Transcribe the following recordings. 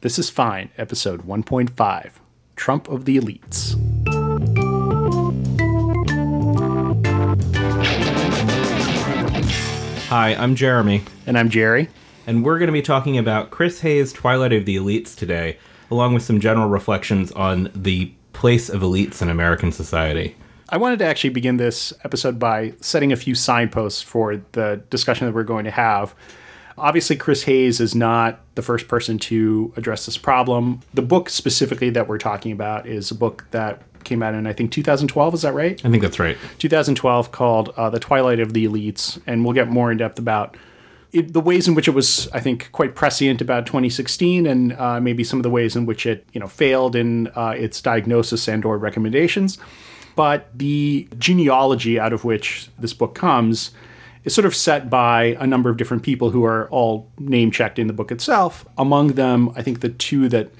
This is Fine, episode 1.5, Trump of the Elites. Hi, I'm Jeremy. And I'm Jerry. And we're going to be talking about Chris Hayes' Twilight of the Elites today, along with some general reflections on the place of elites in American society. I wanted to actually begin this episode by setting a few signposts for the discussion that we're going to have. Obviously, Chris Hayes is not the first person to address this problem. The book specifically that we're talking about is a book that came out in, I think, 2012. Is that right? I think that's right. 2012, called The Twilight of the Elites. And we'll get more in depth about it, the ways in which it was, I think, quite prescient about 2016, and maybe some of the ways in which it, failed in its diagnosis and or recommendations. But the genealogy out of which this book comes is sort of set by a number of different people who are all name-checked in the book itself. Among them, I think the two that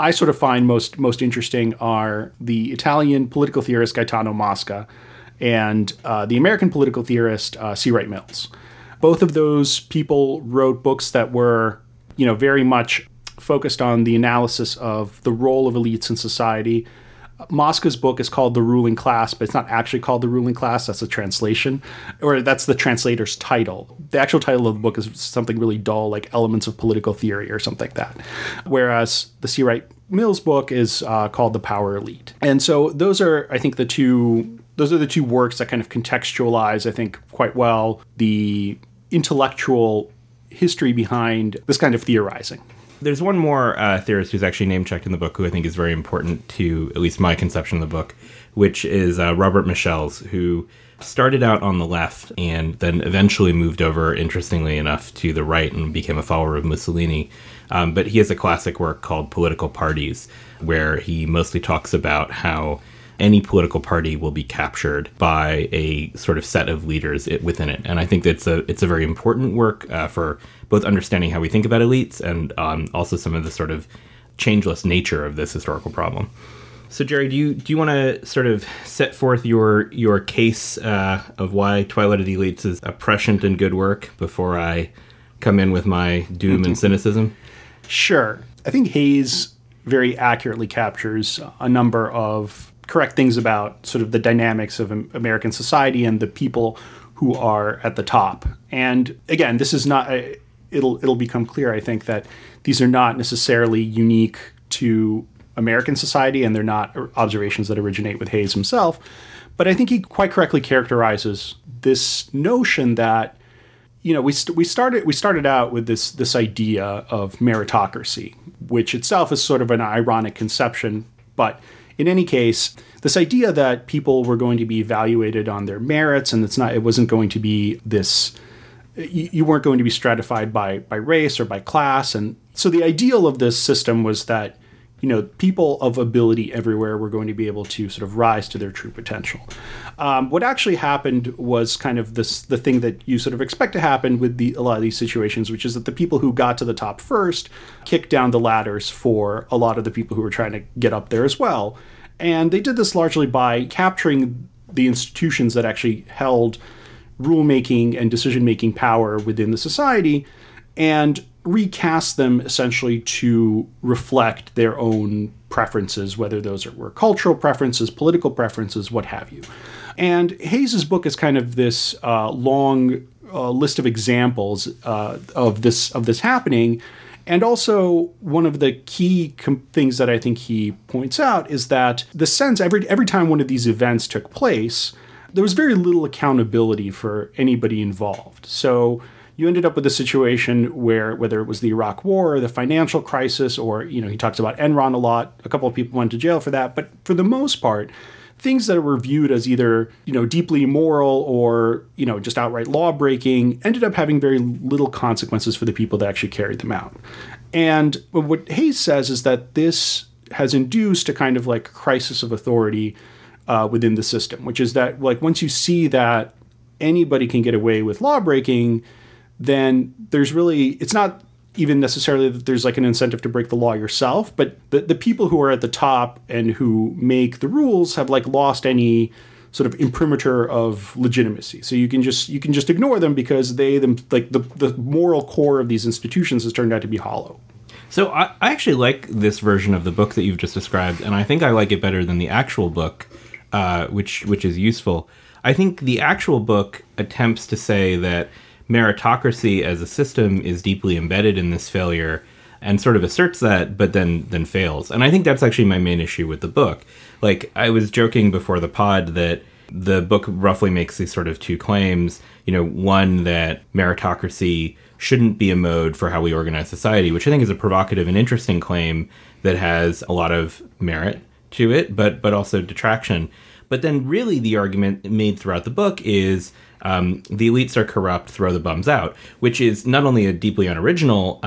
I sort of find most interesting are the Italian political theorist Gaetano Mosca and the American political theorist C. Wright Mills. Both of those people wrote books that were, very much focused on the analysis of the role of elites in society. Mosca's book is called The Ruling Class, but it's not actually called The Ruling Class. That's a translation, or that's the translator's title. The actual title of the book is something really dull, like Elements of Political Theory or something like that. Whereas the C. Wright Mills book is called The Power Elite. And so those are, I think, the two works that kind of contextualize, I think, quite well the intellectual history behind this kind of theorizing. There's one more theorist who's actually name-checked in the book who I think is very important to at least my conception of the book, which is Robert Michels, who started out on the left and then eventually moved over, interestingly enough, to the right and became a follower of Mussolini. But he has a classic work called Political Parties, where he mostly talks about how any political party will be captured by a sort of set of leaders within it. And I think that's it's a very important work for both understanding how we think about elites and also some of the sort of changeless nature of this historical problem. So, Jerry, do you want to sort of set forth your case of why Twilight of the Elites is a prescient and good work before I come in with my doom and cynicism? Sure. I think Hayes very accurately captures a number of correct things about sort of the dynamics of American society and the people who are at the top. And again, this is not, it'll become clear, I think, that these are not necessarily unique to American society, and they're not observations that originate with Hayes himself. But I think he quite correctly characterizes this notion that, we started out with this idea of meritocracy, which itself is sort of an ironic conception, but in any case, this idea that people were going to be evaluated on their merits, and it wasn't going to be this, you weren't going to be stratified by race or by class. And so the ideal of this system was that, people of ability everywhere were going to be able to sort of rise to their true potential. What actually happened was kind of the thing that you sort of expect to happen with a lot of these situations, which is that the people who got to the top first kicked down the ladders for a lot of the people who were trying to get up there as well. And they did this largely by capturing the institutions that actually held rulemaking and decision-making power within the society and recast them essentially to reflect their own preferences, whether those were cultural preferences, political preferences, what have you. And Hayes's book is kind of this long list of examples of this happening. And also, one of the key things that I think he points out is that the sense every time one of these events took place, there was very little accountability for anybody involved. So you ended up with a situation where, whether it was the Iraq War or the financial crisis, or, he talks about Enron a lot. A couple of people went to jail for that. But for the most part, things that were viewed as either, deeply immoral or, just outright law-breaking ended up having very little consequences for the people that actually carried them out. And what Hayes says is that this has induced a kind of like crisis of authority within the system, which is that, like, once you see that anybody can get away with law-breaking, then there's really, it's not even necessarily that there's like an incentive to break the law yourself, but the people who are at the top and who make the rules have like lost any sort of imprimatur of legitimacy. So you can just ignore them because the moral core of these institutions has turned out to be hollow. So I actually like this version of the book that you've just described, and I think I like it better than the actual book, which is useful. I think the actual book attempts to say that meritocracy as a system is deeply embedded in this failure and sort of asserts that, but then fails. And I think that's actually my main issue with the book. Like, I was joking before the pod that the book roughly makes these sort of two claims. You know, one, that meritocracy shouldn't be a mode for how we organize society, which I think is a provocative and interesting claim that has a lot of merit to it, but also detraction. But then really the argument made throughout the book is the elites are corrupt, throw the bums out, which is not only a deeply unoriginal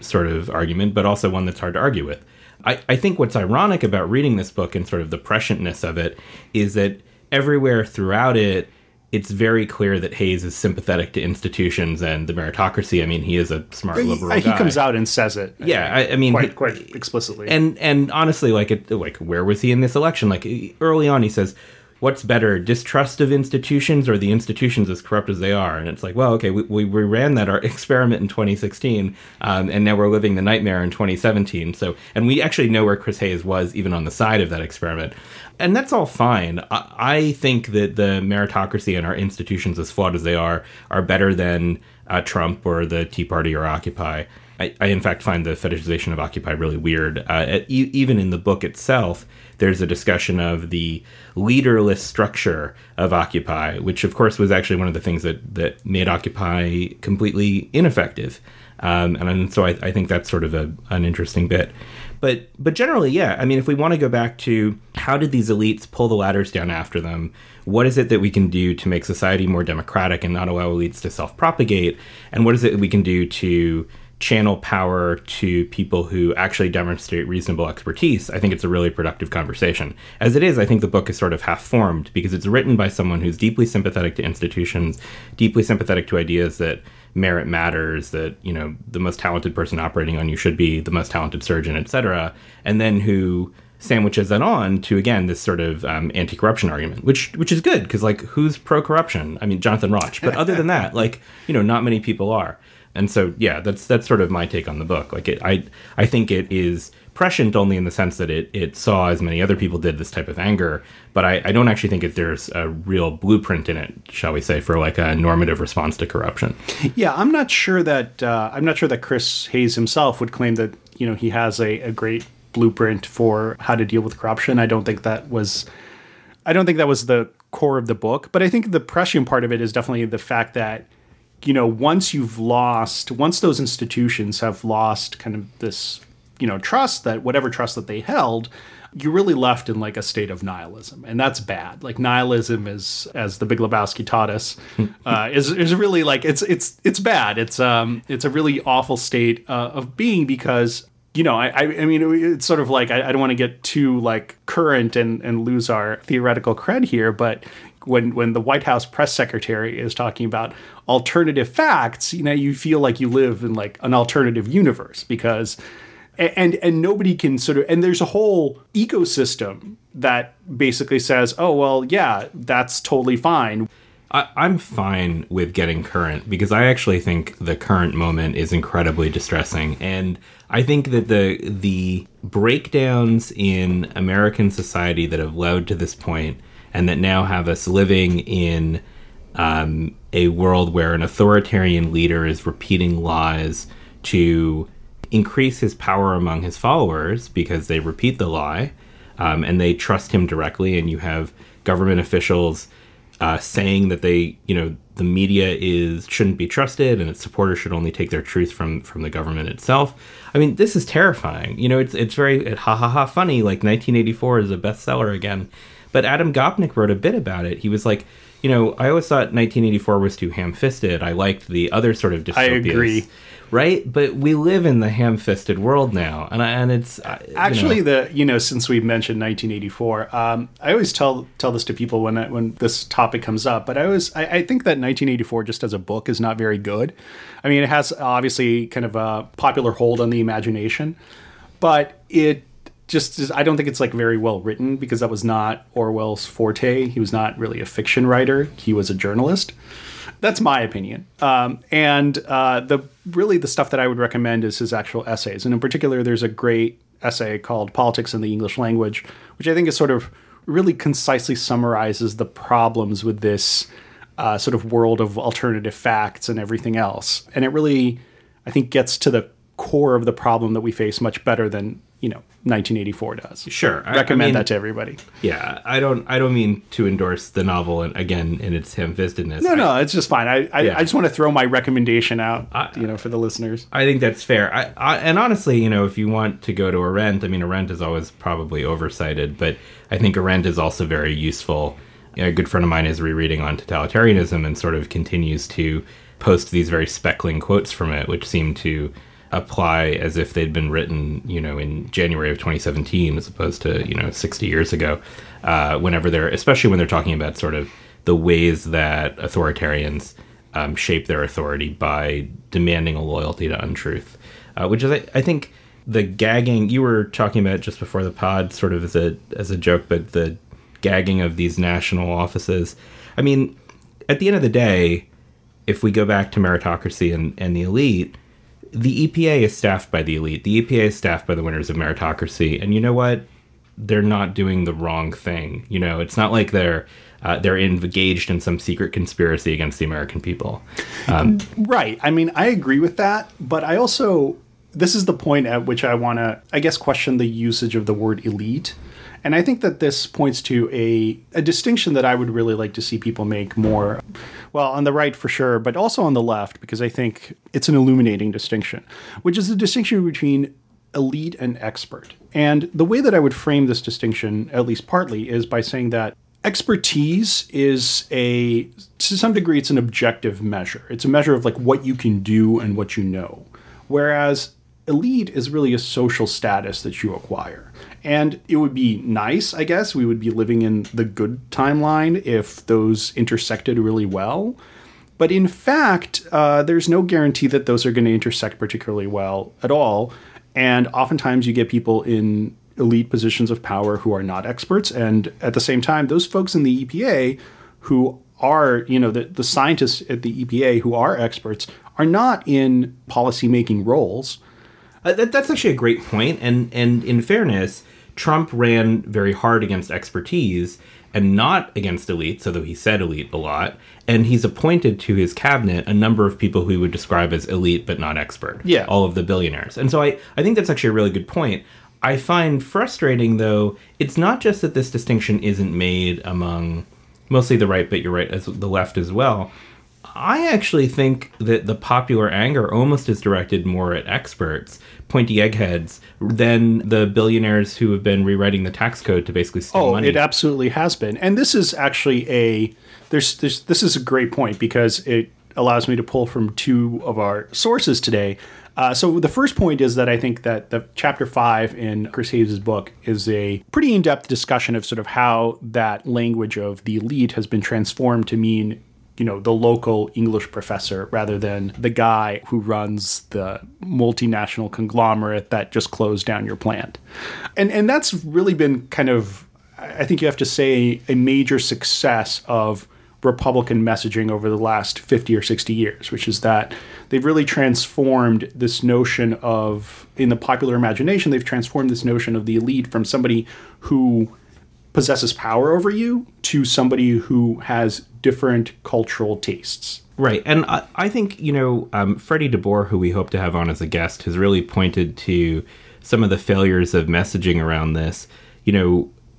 sort of argument, but also one that's hard to argue with. I think what's ironic about reading this book and sort of the prescientness of it is that everywhere throughout it, it's very clear that Hayes is sympathetic to institutions and the meritocracy. I mean, he is a smart liberal guy. He comes out and says it. Yeah, I mean, quite explicitly. And honestly, like where was he in this election? Like, early on, he says, "What's better, distrust of institutions or the institutions as corrupt as they are?" And it's like, well, okay, we ran that experiment in 2016, and now we're living the nightmare in 2017. So, and we actually know where Chris Hayes was even on the side of that experiment. And that's all fine. I think that the meritocracy and our institutions, as flawed as they are better than Trump or the Tea Party or Occupy. I in fact, find the fetishization of Occupy really weird. Even in the book itself, there's a discussion of the leaderless structure of Occupy, which, of course, was actually one of the things that made Occupy completely ineffective. And so I think that's sort of an interesting bit. But generally, yeah, I mean, if we want to go back to how did these elites pull the ladders down after them, what is it that we can do to make society more democratic and not allow elites to self-propagate? And what is it that we can do to channel power to people who actually demonstrate reasonable expertise? I think it's a really productive conversation. As it is, I think the book is sort of half formed because it's written by someone who's deeply sympathetic to institutions, deeply sympathetic to ideas that merit matters, that, you know, the most talented person operating on you should be the most talented surgeon, etc., and then who sandwiches that on to, again, this sort of anti-corruption argument, which is good because, like, who's pro-corruption? I mean, Jonathan Rauch. But other than that, like, you know, not many people are. And so, yeah, that's sort of my take on the book. Like, I think it is prescient only in the sense that it saw, as many other people did, this type of anger. But I don't actually think that there's a real blueprint in it, shall we say, for like a normative response to corruption. Yeah, I'm not sure that Chris Hayes himself would claim that, you know, he has a great blueprint for how to deal with corruption. I don't think that was the core of the book. But I think the prescient part of it is definitely the fact that, you know, once those institutions have lost kind of this, you know, trust, that whatever trust that they held, you're really left in like a state of nihilism. And that's bad. Like, nihilism is, as the Big Lebowski taught us, is really like, it's bad. It's a really awful state of being because, you know, I mean, it's sort of like, I don't want to get too like current and lose our theoretical cred here, but when the White House press secretary is talking about alternative facts, you know, you feel like you live in like an alternative universe because, and nobody can sort of, and there's a whole ecosystem that basically says, oh, well, yeah, that's totally fine. I'm fine with getting current because I actually think the current moment is incredibly distressing. And I think that the breakdowns in American society that have led to this point and that now have us living in a world where an authoritarian leader is repeating lies to increase his power among his followers because they repeat the lie and they trust him directly. And you have government officials saying that they, you know, the media shouldn't be trusted and its supporters should only take their truth from the government itself. I mean, this is terrifying. You know, it's very funny. Like, 1984 is a bestseller again. But Adam Gopnik wrote a bit about it. He was like, you know, I always thought 1984 was too ham-fisted. I liked the other sort of dystopias. I agree. Right? But we live in the ham-fisted world now. And it's... Actually, you know. Since we mentioned 1984, I always tell this to people when this topic comes up, but I think that 1984 just as a book is not very good. I mean, it has obviously kind of a popular hold on the imagination, but it I don't think it's like very well written, because that was not Orwell's forte. He was not really a fiction writer. He was a journalist. That's my opinion. The stuff that I would recommend is his actual essays. And in particular, there's a great essay called Politics in the English Language, which I think is sort of really concisely summarizes the problems with this sort of world of alternative facts and everything else. And it really, I think, gets to the core of the problem that we face much better than, 1984 does. Sure. I recommend that to everybody. Yeah. I don't mean to endorse the novel and again in its ham-fistedness. No, it's just fine. I just want to throw my recommendation out, for the listeners. I think that's fair. And honestly, if you want to go to Arendt, Arendt is always probably oversighted, but I think Arendt is also very useful. A good friend of mine is rereading on totalitarianism and sort of continues to post these very speckling quotes from it, which seem to apply as if they'd been written, in January of 2017, as opposed to, 60 years ago, especially when they're talking about sort of the ways that authoritarians shape their authority by demanding a loyalty to untruth, which is, I think, the gagging you were talking about just before the pod sort of as a joke, but the gagging of these national offices. At the end of the day, if we go back to meritocracy and the elite, the EPA is staffed by the elite. The EPA is staffed by the winners of meritocracy. And you know what? They're not doing the wrong thing. It's not like they're engaged in some secret conspiracy against the American people. Right. I agree with that. But I also, this is the point at which I want to, question the usage of the word elite. And I think that this points to a distinction that I would really like to see people make more, on the right for sure, but also on the left, because I think it's an illuminating distinction, which is the distinction between elite and expert. And the way that I would frame this distinction, at least partly, is by saying that expertise is to some degree, it's an objective measure. It's a measure of what you can do and what you know. Whereas elite is really a social status that you acquire. And it would be nice, we would be living in the good timeline if those intersected really well. But in fact, there's no guarantee that those are going to intersect particularly well at all. And oftentimes you get people in elite positions of power who are not experts. And at the same time, those folks in the EPA who are, the scientists at the EPA who are experts are not in policymaking roles. That's actually a great point. And in fairness, Trump ran very hard against expertise and not against elites, although he said elite a lot. And he's appointed to his cabinet a number of people who he would describe as elite but not expert. Yeah. All of the billionaires. And so I think that's actually a really good point. I find frustrating, though, it's not just that this distinction isn't made among mostly the right, but you're right, as the left as well. I actually think that the popular anger almost is directed more at experts, pointy eggheads, than the billionaires who have been rewriting the tax code to basically steal money. Oh, it absolutely has been. And this is actually this is a great point because it allows me to pull from two of our sources today. So the first point is that I think that the chapter 5 in Chris Hayes' book is a pretty in-depth discussion of sort of how that language of the elite has been transformed to mean the local English professor rather than the guy who runs the multinational conglomerate that just closed down your plant. And that's really been kind of, I think you have to say, a major success of Republican messaging over the last 50 or 60 years, which is that they've really transformed this notion of, in the popular imagination, they've transformed this notion of the elite from somebody who possesses power over you to somebody who has different cultural tastes. Right. And I think, Freddie DeBoer, who we hope to have on as a guest, has really pointed to some of the failures of messaging around this.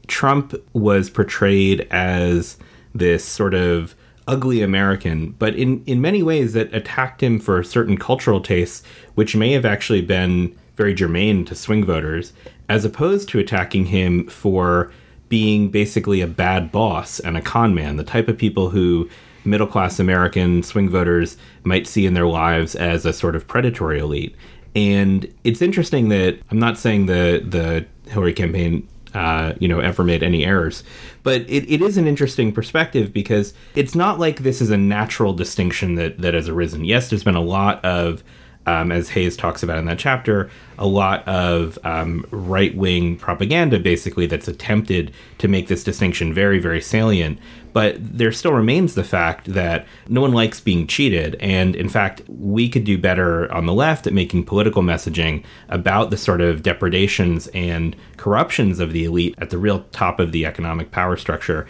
Trump was portrayed as this sort of ugly American, but in many ways that attacked him for certain cultural tastes, which may have actually been very germane to swing voters, as opposed to attacking him for being basically a bad boss and a con man, the type of people who middle-class American swing voters might see in their lives as a sort of predatory elite. And it's interesting that I'm not saying the Hillary campaign, ever made any errors, but it is an interesting perspective because it's not like this is a natural distinction that has arisen. Yes, there's been a lot of as Hayes talks about in that chapter, a lot of right-wing propaganda, basically, that's attempted to make this distinction very, very salient. But there still remains the fact that no one likes being cheated. And in fact, we could do better on the left at making political messaging about the sort of depredations and corruptions of the elite at the real top of the economic power structure,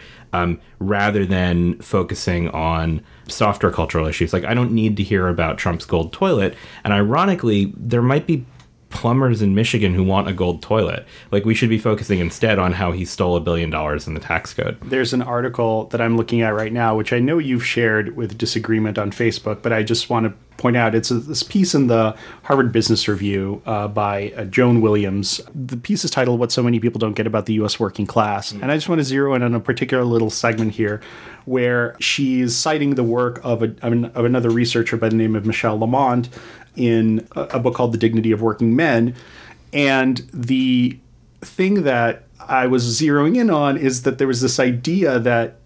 rather than focusing on softer cultural issues. Like, I don't need to hear about Trump's gold toilet. And ironically, there might be plumbers in Michigan who want a gold toilet. Like, we should be focusing instead on how he stole $1 billion in the tax code. There's an article that I'm looking at right now, which I know you've shared with disagreement on Facebook, but I just want to point out, it's this piece in the Harvard Business Review by Joan Williams. The piece is titled, What so many people don't get about the U.S. working class. Mm-hmm. And I just want to zero in on a particular little segment here where she's citing the work of another researcher by the name of Michelle Lamont in a book called The Dignity of Working Men. And the thing that I was zeroing in on is that there was this idea that,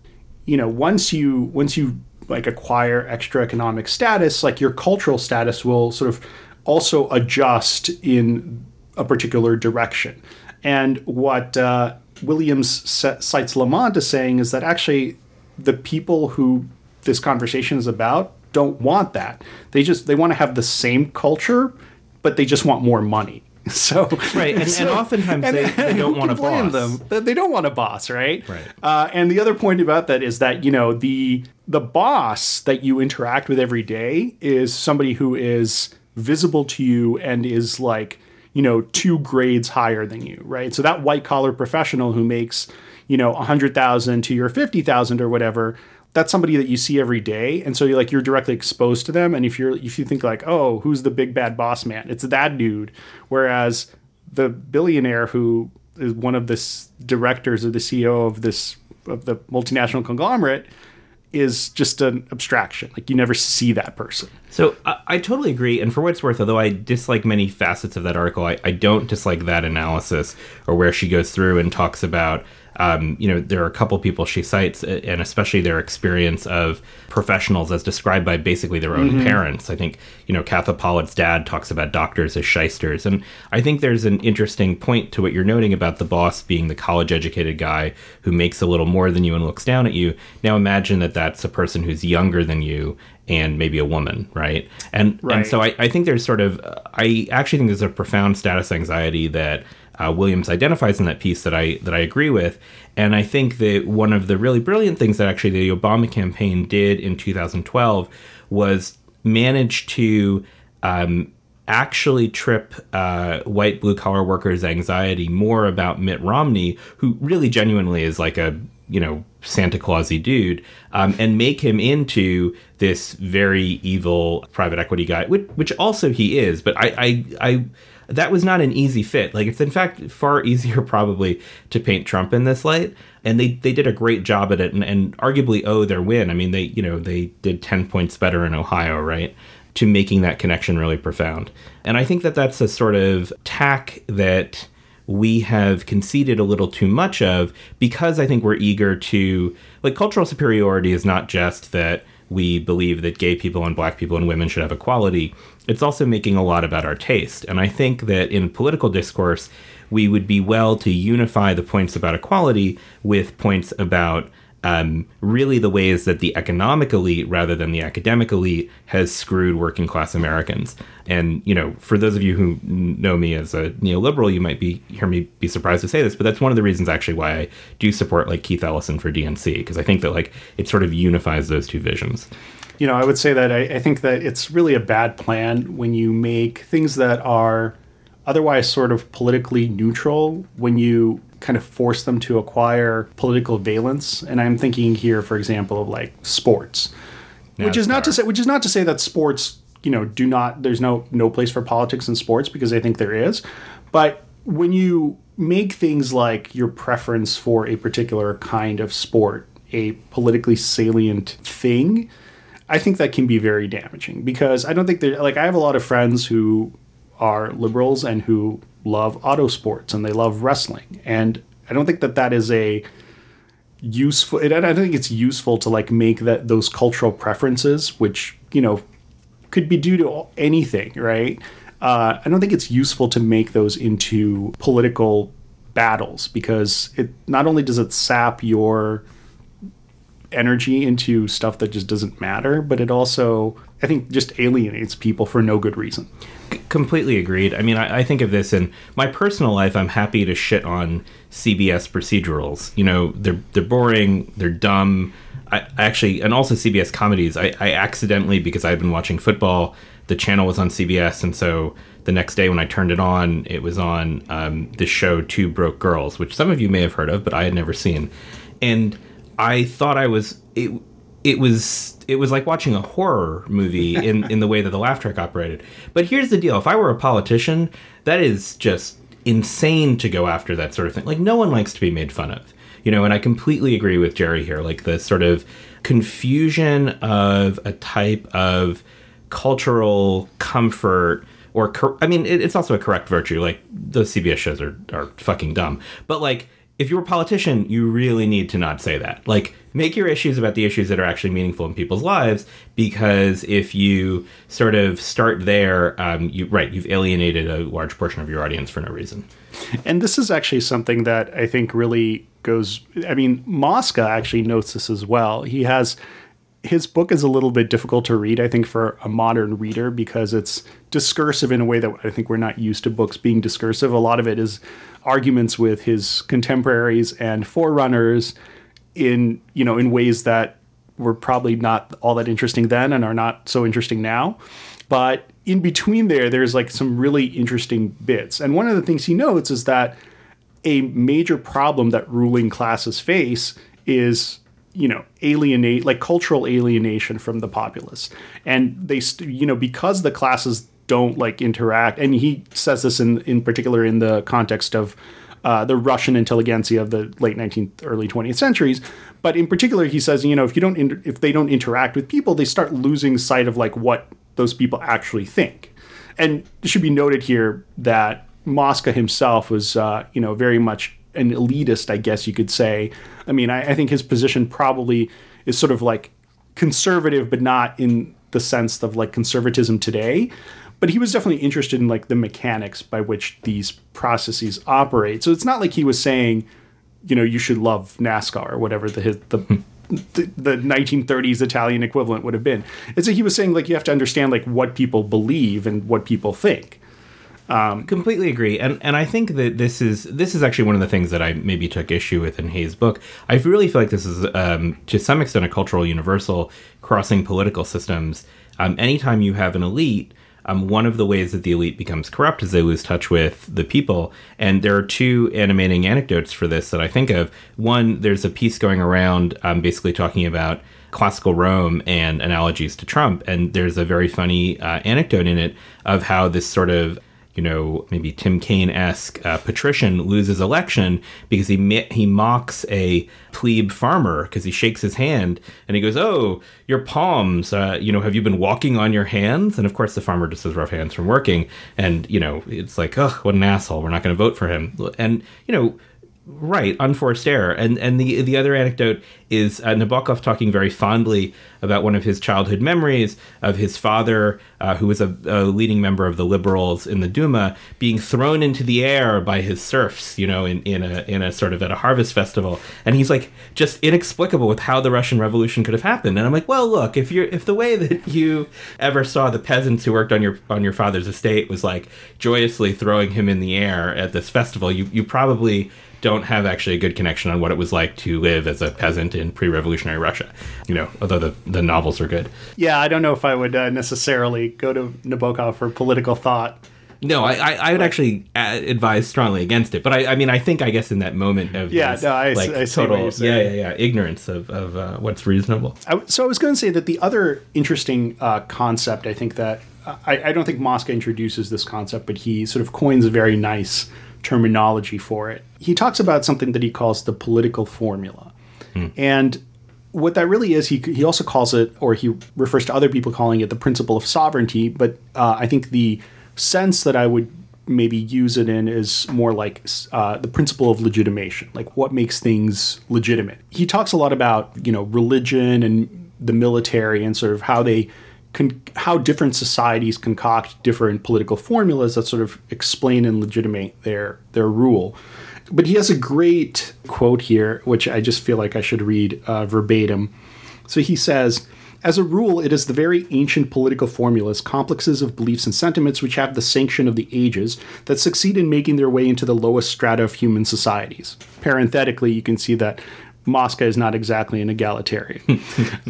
you know, once you like acquire extra economic status, like your cultural status will sort of also adjust in a particular direction. And what Williams cites Lamont as saying is that actually the people who this conversation is about don't want that. They want to have the same culture, but they just want more money. So right, and oftentimes they don't want a boss. They don't want a boss, right? Right. And the other point about that is that, you know, the boss that you interact with every day is somebody who is visible to you and is like, you know, 2 grades higher than you, right? So that white collar professional who makes, you know, 100,000 to your 50,000 or whatever, that's somebody that you see every day. And so you're directly exposed to them. And if you think like, oh, who's the big bad boss man? It's that dude. Whereas the billionaire who is one of the directors or the CEO of the multinational conglomerate is just an abstraction. Like, you never see that person. So I totally agree. And for what it's worth, although I dislike many facets of that article, I don't dislike that analysis or where she goes through and talks about, you know, there are a couple people she cites, and especially their experience of professionals as described by basically their own mm-hmm. parents. I think, you know, Katha Pollitt's dad talks about doctors as shysters. And I think there's an interesting point to what you're noting about the boss being the college-educated guy who makes a little more than you and looks down at you. Now imagine that that's a person who's younger than you and maybe a woman, right? And so I think there's sort of, I actually think there's a profound status anxiety that Williams identifies in that piece that I agree with. And I think that one of the really brilliant things that actually the Obama campaign did in 2012 was manage to actually trip white blue-collar workers' anxiety more about Mitt Romney, who really genuinely is like a, you know, Santa Clausy dude, and make him into this very evil private equity guy, which also he is. But I that was not an easy fit. Like, it's in fact far easier probably to paint Trump in this light. And they did a great job at it and arguably owe their win. I mean, they did 10 points better in Ohio, right? To making that connection really profound. And I think that that's a sort of tack that we have conceded a little too much of, because I think we're eager to, like, cultural superiority is not just that we believe that gay people and black people and women should have equality. It's also making a lot about our taste. And I think that in political discourse, we would be well to unify the points about equality with points about really the ways that the economic elite rather than the academic elite has screwed working class Americans. And, you know, for those of you who know me as a neoliberal, you might hear me be surprised to say this, but that's one of the reasons actually why I do support like Keith Ellison for DNC, because I think that like it sort of unifies those two visions. You know, I would say that I think that it's really a bad plan when you make things that are otherwise sort of politically neutral, when you kind of force them to acquire political valence. And I'm thinking here, for example, of like sports, which is not to say that sports, you know, there's no place for politics in sports, because I think there is. But when you make things like your preference for a particular kind of sport a politically salient thing, I think that can be very damaging, because I don't think there, like, I have a lot of friends who are liberals and who love auto sports and they love wrestling. And I don't think that is a useful, I don't think it's useful to like make those cultural preferences, which, you know, could be due to anything, right? I don't think it's useful to make those into political battles, because it not only does it sap your energy into stuff that just doesn't matter, but it also, I think, just alienates people for no good reason. Completely agreed. I mean, I think of this in my personal life. I'm happy to shit on CBS procedurals. You know, they're boring, they're dumb. I actually, and also CBS comedies. I accidentally, because I've been watching football, the channel was on CBS, and so the next day when I turned it was on this show, Two Broke Girls, which some of you may have heard of, but I had never seen. And I thought I was it was like watching a horror movie in the way that the laugh track operated. But here's the deal: if I were a politician, that is just insane to go after that sort of thing. Like, no one likes to be made fun of, you know. And I completely agree with Jerry here. Like, the sort of confusion of a type of cultural comfort. Or I mean, it's also a correct virtue. Like, those CBS shows are fucking dumb. But like, if you're a politician, you really need to not say that. Like, make your issues about the issues that are actually meaningful in people's lives, because if you sort of start there, you've alienated a large portion of your audience for no reason. And this is actually something that I think really goes... I mean, Mosca actually notes this as well. He has... His book is a little bit difficult to read, I think, for a modern reader, because it's discursive in a way that I think we're not used to books being discursive. A lot of it is arguments with his contemporaries and forerunners in, you know, in ways that were probably not all that interesting then and are not so interesting now. But in between there's like some really interesting bits. And one of the things he notes is that a major problem that ruling classes face is... you know, cultural alienation from the populace. And they, you know, because the classes don't like interact, and he says this in particular in the context of the Russian intelligentsia of the late 19th, early 20th centuries. But in particular, he says, you know, if they don't interact with people, they start losing sight of like what those people actually think. And it should be noted here that Mosca himself was, you know, very much an elitist, I guess you could say. I mean, I think his position probably is sort of like conservative, but not in the sense of like conservatism today. But he was definitely interested in like the mechanics by which these processes operate. So it's not like he was saying, you know, you should love NASCAR or whatever the 1930s Italian equivalent would have been. It's like he was saying like you have to understand like what people believe and what people think. Completely agree. And I think that this is actually one of the things that I maybe took issue with in Hayes' book. I really feel like this is, to some extent, a cultural universal crossing political systems. Anytime you have an elite, one of the ways that the elite becomes corrupt is they lose touch with the people. And there are two animating anecdotes for this that I think of. One, there's a piece going around basically talking about classical Rome and analogies to Trump. And there's a very funny anecdote in it of how this sort of, you know, maybe Tim Kaine-esque patrician loses election because he mocks a plebe farmer because he shakes his hand and he goes, "Oh, your palms, you know, have you been walking on your hands?" And of course, the farmer just has rough hands from working. And, you know, it's like, "Ugh, what an asshole. We're not going to vote for him." And, you know, right, unforced error. And the other anecdote is Nabokov talking very fondly about one of his childhood memories of his father, who was a leading member of the liberals in the Duma, being thrown into the air by his serfs, you know, in a sort of at a harvest festival. And he's like just inexplicable with how the Russian Revolution could have happened. And I'm like, well, look, if the way that you ever saw the peasants who worked on your father's estate was like joyously throwing him in the air at this festival, you probably don't have actually a good connection on what it was like to live as a peasant in pre-revolutionary Russia, you know, although the novels are good. Yeah, I don't know if I would necessarily go to Nabokov for political thought. No, I would actually advise strongly against it. But I mean, I think, I guess, in that moment of ignorance of what's reasonable. So I was going to say that the other interesting concept, I think that, I don't think Mosca introduces this concept, but he sort of coins a very nice terminology for it. He talks about something that he calls the political formula. And what that really is, he also calls it, or he refers to other people calling it, the principle of sovereignty. But I think the sense that I would maybe use it in is more like the principle of legitimation, like what makes things legitimate. He talks a lot about, you know, religion and the military and sort of how they how different societies concoct different political formulas that sort of explain and legitimate their rule. But he has a great quote here, which I just feel like I should read verbatim. So he says, "As a rule, it is the very ancient political formulas, complexes of beliefs and sentiments which have the sanction of the ages, that succeed in making their way into the lowest strata of human societies." Parenthetically, you can see that Mosca is not exactly an egalitarian.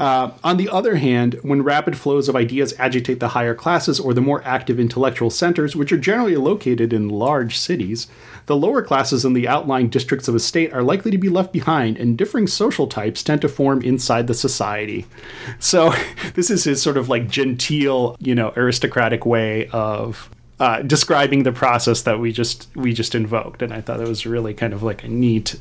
On the other hand, when rapid flows of ideas agitate the higher classes or the more active intellectual centers, which are generally located in large cities, the lower classes in the outlying districts of a state are likely to be left behind, and differing social types tend to form inside the society. So this is his sort of like genteel, aristocratic way of describing the process that we just invoked, and I thought it was really kind of like a neat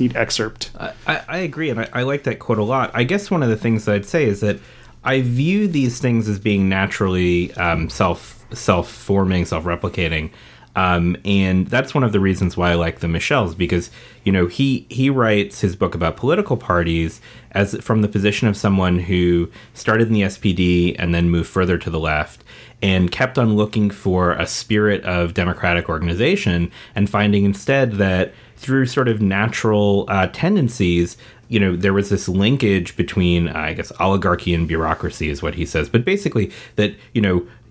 excerpt. I agree, and I like that quote a lot. I guess one of the things that I'd say is that I view these things as being naturally self-forming, self-replicating, and that's one of the reasons why I like the Michels, because he writes his book about political parties as from the position of someone who started in the SPD and then moved further to the left, and kept on looking for a spirit of democratic organization and finding instead that through sort of natural tendencies, there was this linkage between, I guess, oligarchy and bureaucracy is what he says. But basically that,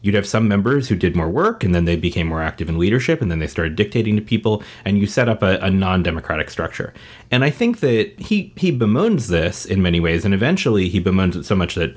you'd have some members who did more work and then they became more active in leadership and then they started dictating to people and you set up a non-democratic structure. And I think that he bemoans this in many ways, and eventually he bemoans it so much that,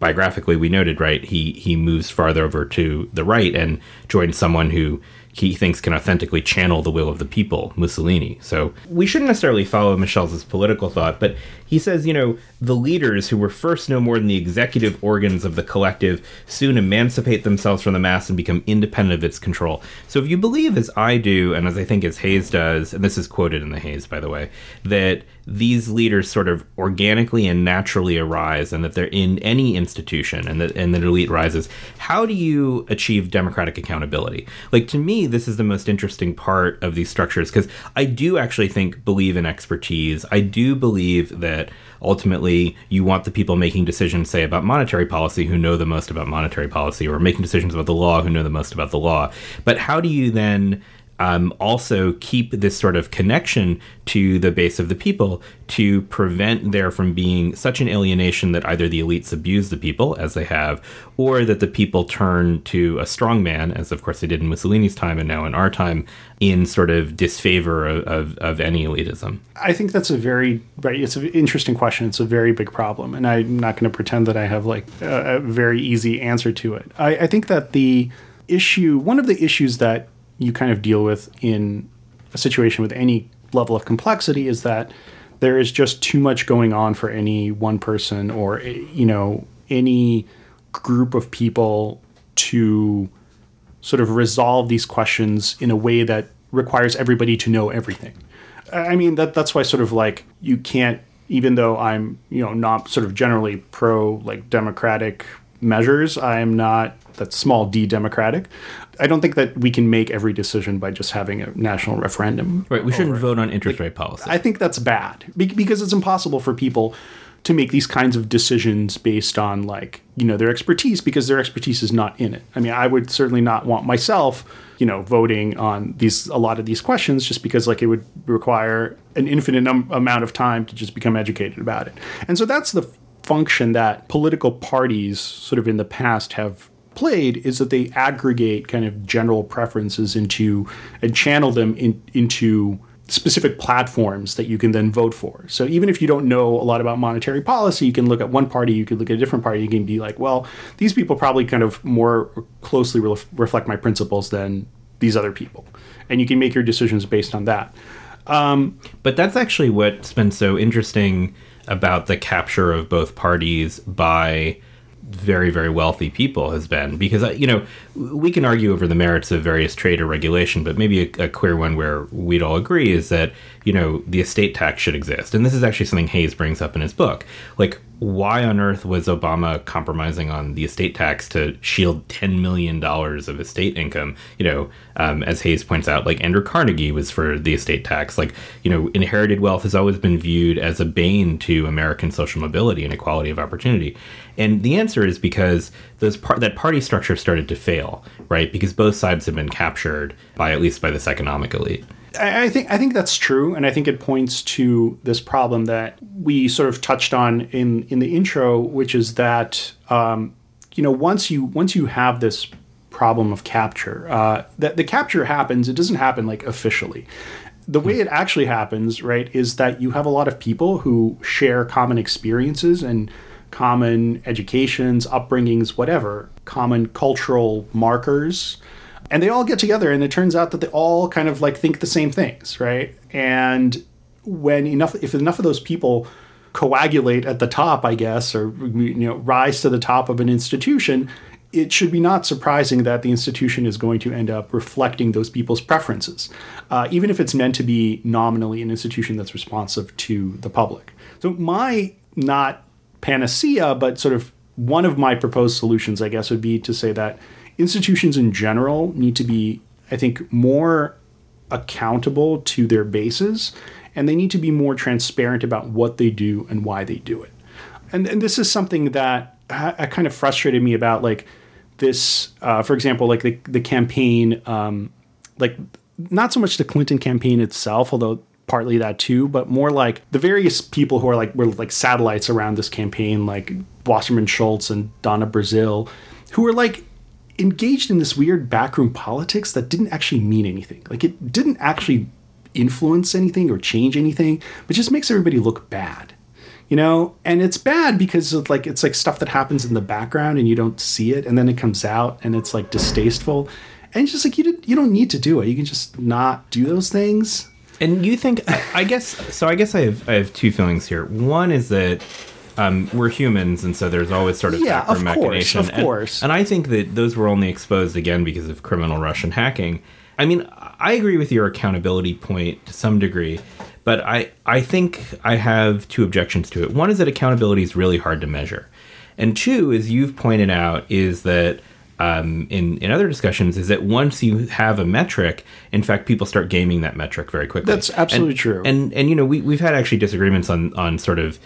biographically we noted, right, he moves farther over to the right and joins someone who he thinks can authentically channel the will of the people, Mussolini. So we shouldn't necessarily follow Michels' political thought, but he says, the leaders who were first no more than the executive organs of the collective soon emancipate themselves from the mass and become independent of its control. So if you believe, as I do, and as I think as Hayes does, and this is quoted in the Hayes, by the way, that these leaders sort of organically and naturally arise and that they're in any institution and that elite rises, how do you achieve democratic accountability? Like, to me, this is the most interesting part of these structures, because I do actually believe in expertise. I do believe that ultimately you want the people making decisions, say, about monetary policy who know the most about monetary policy, or making decisions about the law who know the most about the law. But how do you then also keep this sort of connection to the base of the people to prevent there from being such an alienation that either the elites abuse the people, as they have, or that the people turn to a strongman, as of course they did in Mussolini's time and now in our time, in sort of disfavor of any elitism? I think that's it's an interesting question. It's a very big problem, and I'm not going to pretend that I have like a very easy answer to it. I think that one of the issues that you kind of deal with in a situation with any level of complexity is that there is just too much going on for any one person or, any group of people to sort of resolve these questions in a way that requires everybody to know everything. I mean, that's why sort of like you can't, even though I'm, not sort of generally pro like democratic measures, I am not, that's small d, democratic. I don't think that we can make every decision by just having a national referendum. Right, we shouldn't vote on interest rate policy. I think that's bad because it's impossible for people to make these kinds of decisions based on their expertise, because their expertise is not in it. I mean, I would certainly not want myself, voting on a lot of these questions, just because it would require an infinite amount of time to just become educated about it. And so that's the function that political parties sort of in the past have played, is that they aggregate kind of general preferences and channel them into specific platforms that you can then vote for. So even if you don't know a lot about monetary policy, you can look at one party, you can look at a different party, you can be like, well, these people probably kind of more closely reflect my principles than these other people. And you can make your decisions based on that. But that's actually what's been so interesting about the capture of both parties by very, very wealthy people has been, because, we can argue over the merits of various trade or regulation, but maybe a clear one where we'd all agree is that, the estate tax should exist. And this is actually something Hayes brings up in his book. why on earth was Obama compromising on the estate tax to shield $10 million of estate income? You know, as Hayes points out, like Andrew Carnegie was for the estate tax. Like, you know, inherited wealth has always been viewed as a bane to American social mobility and equality of opportunity. And the answer is because that party structure started to fail, right? Because both sides have been captured by, at least by this economic elite. I think that's true, and I think it points to this problem that we sort of touched on in the intro, which is that you know, once you have this problem of capture, that the capture happens, it doesn't happen like officially. The way it actually happens, right, is that you have a lot of people who share common experiences and common educations, upbringings, whatever, common cultural markers. And they all get together, and it turns out that they all kind of like think the same things, right? And if enough of those people coagulate at the top, I guess, or, you know, rise to the top of an institution, it should be not surprising that the institution is going to end up reflecting those people's preferences, even if it's meant to be nominally an institution that's responsive to the public. So my, not panacea, but sort of one of my proposed solutions, I guess, would be to say that institutions in general need to be, I think, more accountable to their bases, and they need to be more transparent about what they do and why they do it. And this is something that kind of frustrated me about, like, this, for example, like the campaign, like not so much the Clinton campaign itself, although partly that too, but more like the various people who were like satellites around this campaign, like Wasserman Schultz and Donna Brazile, who were like engaged in this weird backroom politics that didn't actually mean anything. Like, it didn't actually influence anything or change anything, but just makes everybody look bad, you know? And it's bad because of, like, it's like stuff that happens in the background and you don't see it, and then it comes out and it's like distasteful. And it's just like, you don't need to do it. You can just not do those things. And you think, I guess I have two feelings here. One is that we're humans, and so there's always sort of backroom machination. Of course. And I think that those were only exposed again because of criminal Russian hacking. I mean, I agree with your accountability point to some degree, but I think I have two objections to it. One is that accountability is really hard to measure. And two, as you've pointed out, is that in other discussions, is that once you have a metric, in fact, people start gaming that metric very quickly. That's absolutely true. And you know, we've had actually disagreements on sort of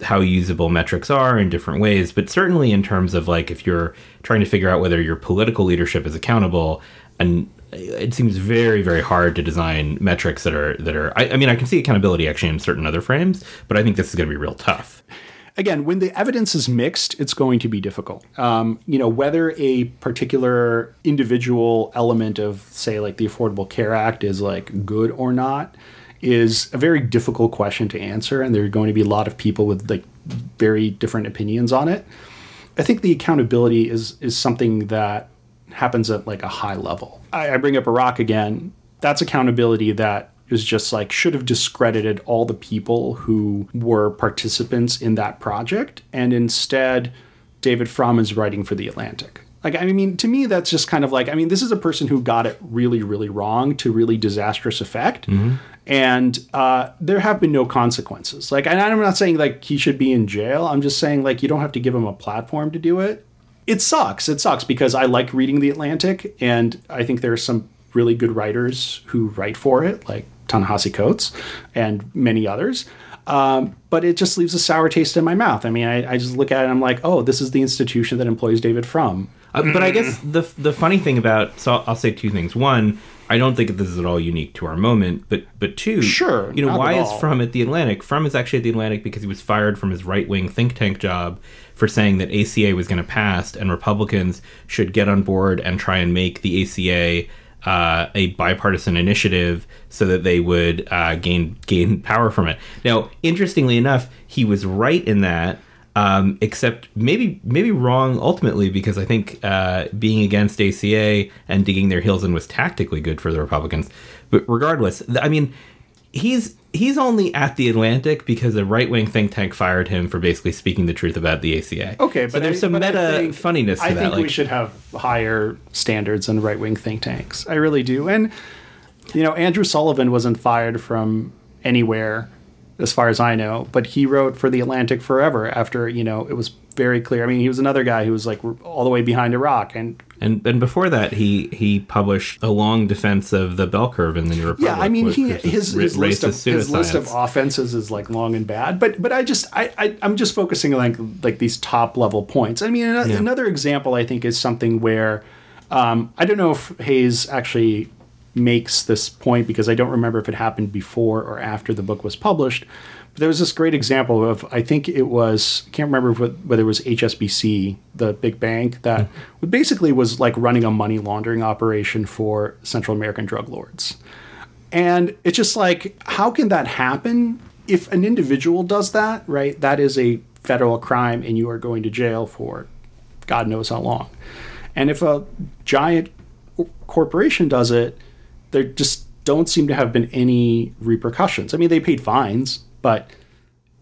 how usable metrics are in different ways, but certainly in terms of, like, if you're trying to figure out whether your political leadership is accountable, and it seems very, very hard to design metrics that are I mean, I can see accountability actually in certain other frames, but I think this is going to be real tough. Again, when the evidence is mixed, it's going to be difficult. You know, whether a particular individual element of, say, like the Affordable Care Act is like good or not is a very difficult question to answer, and there are going to be a lot of people with like very different opinions on it. I think the accountability is something that happens at like a high level. I bring up Iraq again. That's accountability that is just like should have discredited all the people who were participants in that project, and instead David Frum is writing for The Atlantic. Like, I mean, to me, that's just kind of like, I mean, this is a person who got it really, really wrong to really disastrous effect. Mm-hmm. And there have been no consequences. Like, and I'm not saying like he should be in jail. I'm just saying, like, you don't have to give him a platform to do it. It sucks. It sucks because I like reading The Atlantic, and I think there are some really good writers who write for it, like Ta-Nehisi Coates and many others. But it just leaves a sour taste in my mouth. I mean, I just look at it and I'm like, oh, this is the institution that employs David Frum. But I guess the funny thing about, so I'll say two things. One, I don't think this is at all unique to our moment, but two, sure, you know, why is Frum at The Atlantic? Frum is actually at The Atlantic because he was fired from his right-wing think tank job for saying that ACA was going to pass and Republicans should get on board and try and make the ACA a bipartisan initiative so that they would gain power from it. Now, interestingly enough, he was right in that. Except maybe wrong ultimately, because I think being against ACA and digging their heels in was tactically good for the Republicans. But regardless, I mean, he's only at The Atlantic because a right-wing think tank fired him for basically speaking the truth about the ACA. Okay, but so there's some meta funniness to that. I think we should have higher standards than right-wing think tanks. I really do. And, you know, Andrew Sullivan wasn't fired from anywhere. as far as I know. But he wrote for The Atlantic forever after, you know, it was very clear. I mean, he was another guy who was like all the way behind Iraq. And before that, he published a long defense of the bell curve in the New Republic. Yeah, I mean, his list of offenses is like long and bad. But I'm just focusing on like these top level points. I mean, another example, I think, is something where I don't know if Hayes actually makes this point, because I don't remember if it happened before or after the book was published. But there was this great example of, I think it was, I can't remember whether it was HSBC, the big bank, that basically was like running a money laundering operation for Central American drug lords. And it's just like, how can that happen? If an individual does that, right, that is a federal crime and you are going to jail for God knows how long. And if a giant corporation does it, there just don't seem to have been any repercussions. I mean, they paid fines, but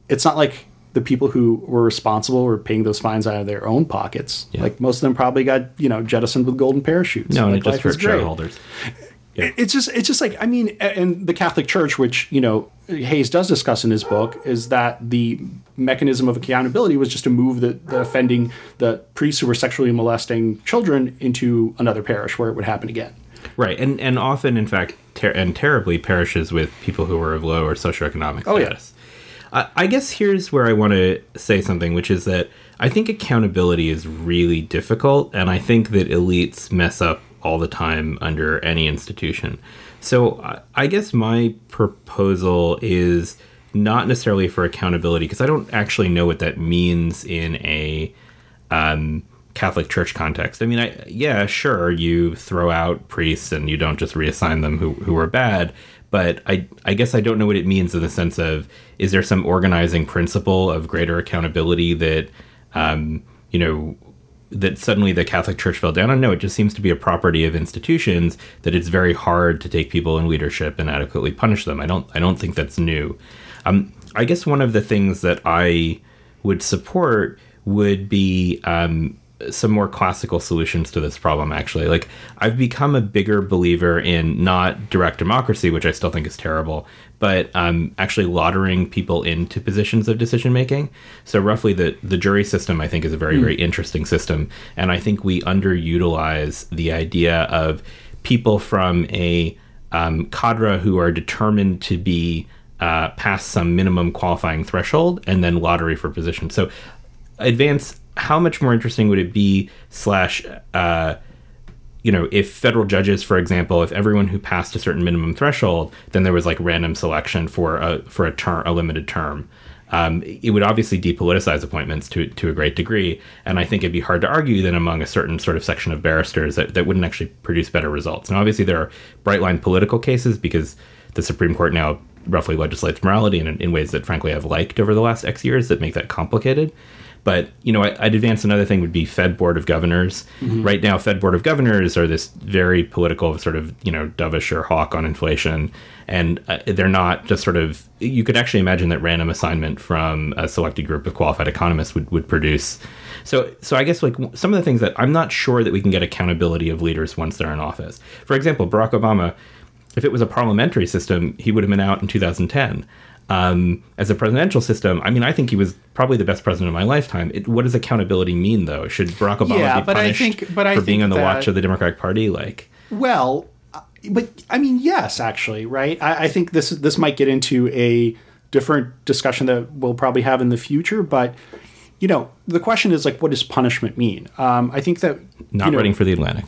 it's not like the people who were responsible were paying those fines out of their own pockets. Yeah. Like most of them probably got, you know, jettisoned with golden parachutes. No, and it just hurt shareholders. Yeah. It's just like, I mean, and the Catholic Church, which, you know, Hayes does discuss in his book, is that the mechanism of accountability was just to move the priests who were sexually molesting children into another parish where it would happen again. Right, and often, in fact, terribly perishes with people who are of low or socioeconomic status. Oh, yes. I guess here's where I want to say something, which is that I think accountability is really difficult, and I think that elites mess up all the time under any institution. So I guess my proposal is not necessarily for accountability, because I don't actually know what that means in a Catholic Church context. I mean, sure, you throw out priests and you don't just reassign them who are bad, but I guess I don't know what it means in the sense of, is there some organizing principle of greater accountability that, you know, that suddenly the Catholic Church fell down? I don't know. It just seems to be a property of institutions that it's very hard to take people in leadership and adequately punish them. I don't think that's new. I guess one of the things that I would support would be some more classical solutions to this problem, actually. Like, I've become a bigger believer in not direct democracy, which I still think is terrible, but actually laudering people into positions of decision-making. So roughly the jury system, I think, is a very, very interesting system. And I think we underutilize the idea of people from a cadre who are determined to be past some minimum qualifying threshold and then lottery for position. So advance... how much more interesting would it be if federal judges, for example, if everyone who passed a certain minimum threshold, then there was like random selection for a limited term. It would obviously depoliticize appointments to a great degree. And I think it'd be hard to argue that among a certain sort of section of barristers that wouldn't actually produce better results. And obviously there are bright line political cases because the Supreme Court now roughly legislates morality in ways that frankly I've liked over the last X years that make that complicated. But, you know, I'd advance another thing would be Fed Board of Governors. Mm-hmm. Right now, Fed Board of Governors are this very political sort of, you know, dovish or hawk on inflation. And they're not just sort of, you could actually imagine that random assignment from a selected group of qualified economists would produce. So I guess like some of the things that I'm not sure that we can get accountability of leaders once they're in office. For example, Barack Obama, if it was a parliamentary system, he would have been out in 2010. As a presidential system, I mean, I think he was probably the best president of my lifetime. What does accountability mean, though? Should Barack Obama be punished for being on the watch of the Democratic Party? Like, well, but I mean, yes, actually, right? I think this might get into a different discussion that we'll probably have in the future. But you know, the question is like, what does punishment mean? I think that not writing for the Atlantic.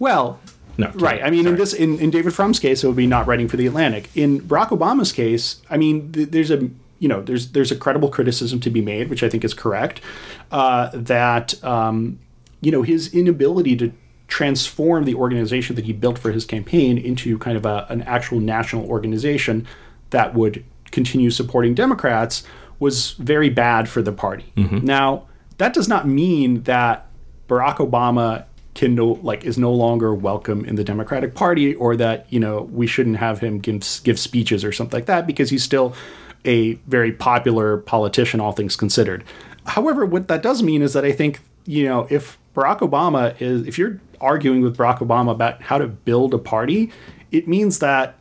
Well. No, right. I mean, sorry. in David Frum's case, it would be not writing for the Atlantic. In Barack Obama's case, I mean, there's a credible criticism to be made, which I think is correct, that you know, his inability to transform the organization that he built for his campaign into kind of an actual national organization that would continue supporting Democrats was very bad for the party. Mm-hmm. Now, that does not mean that Barack Obama is no longer welcome in the Democratic Party, or that, you know, we shouldn't have him give speeches or something like that, because he's still a very popular politician, all things considered. However, what that does mean is that I think, you know, if you're arguing with Barack Obama about how to build a party, it means that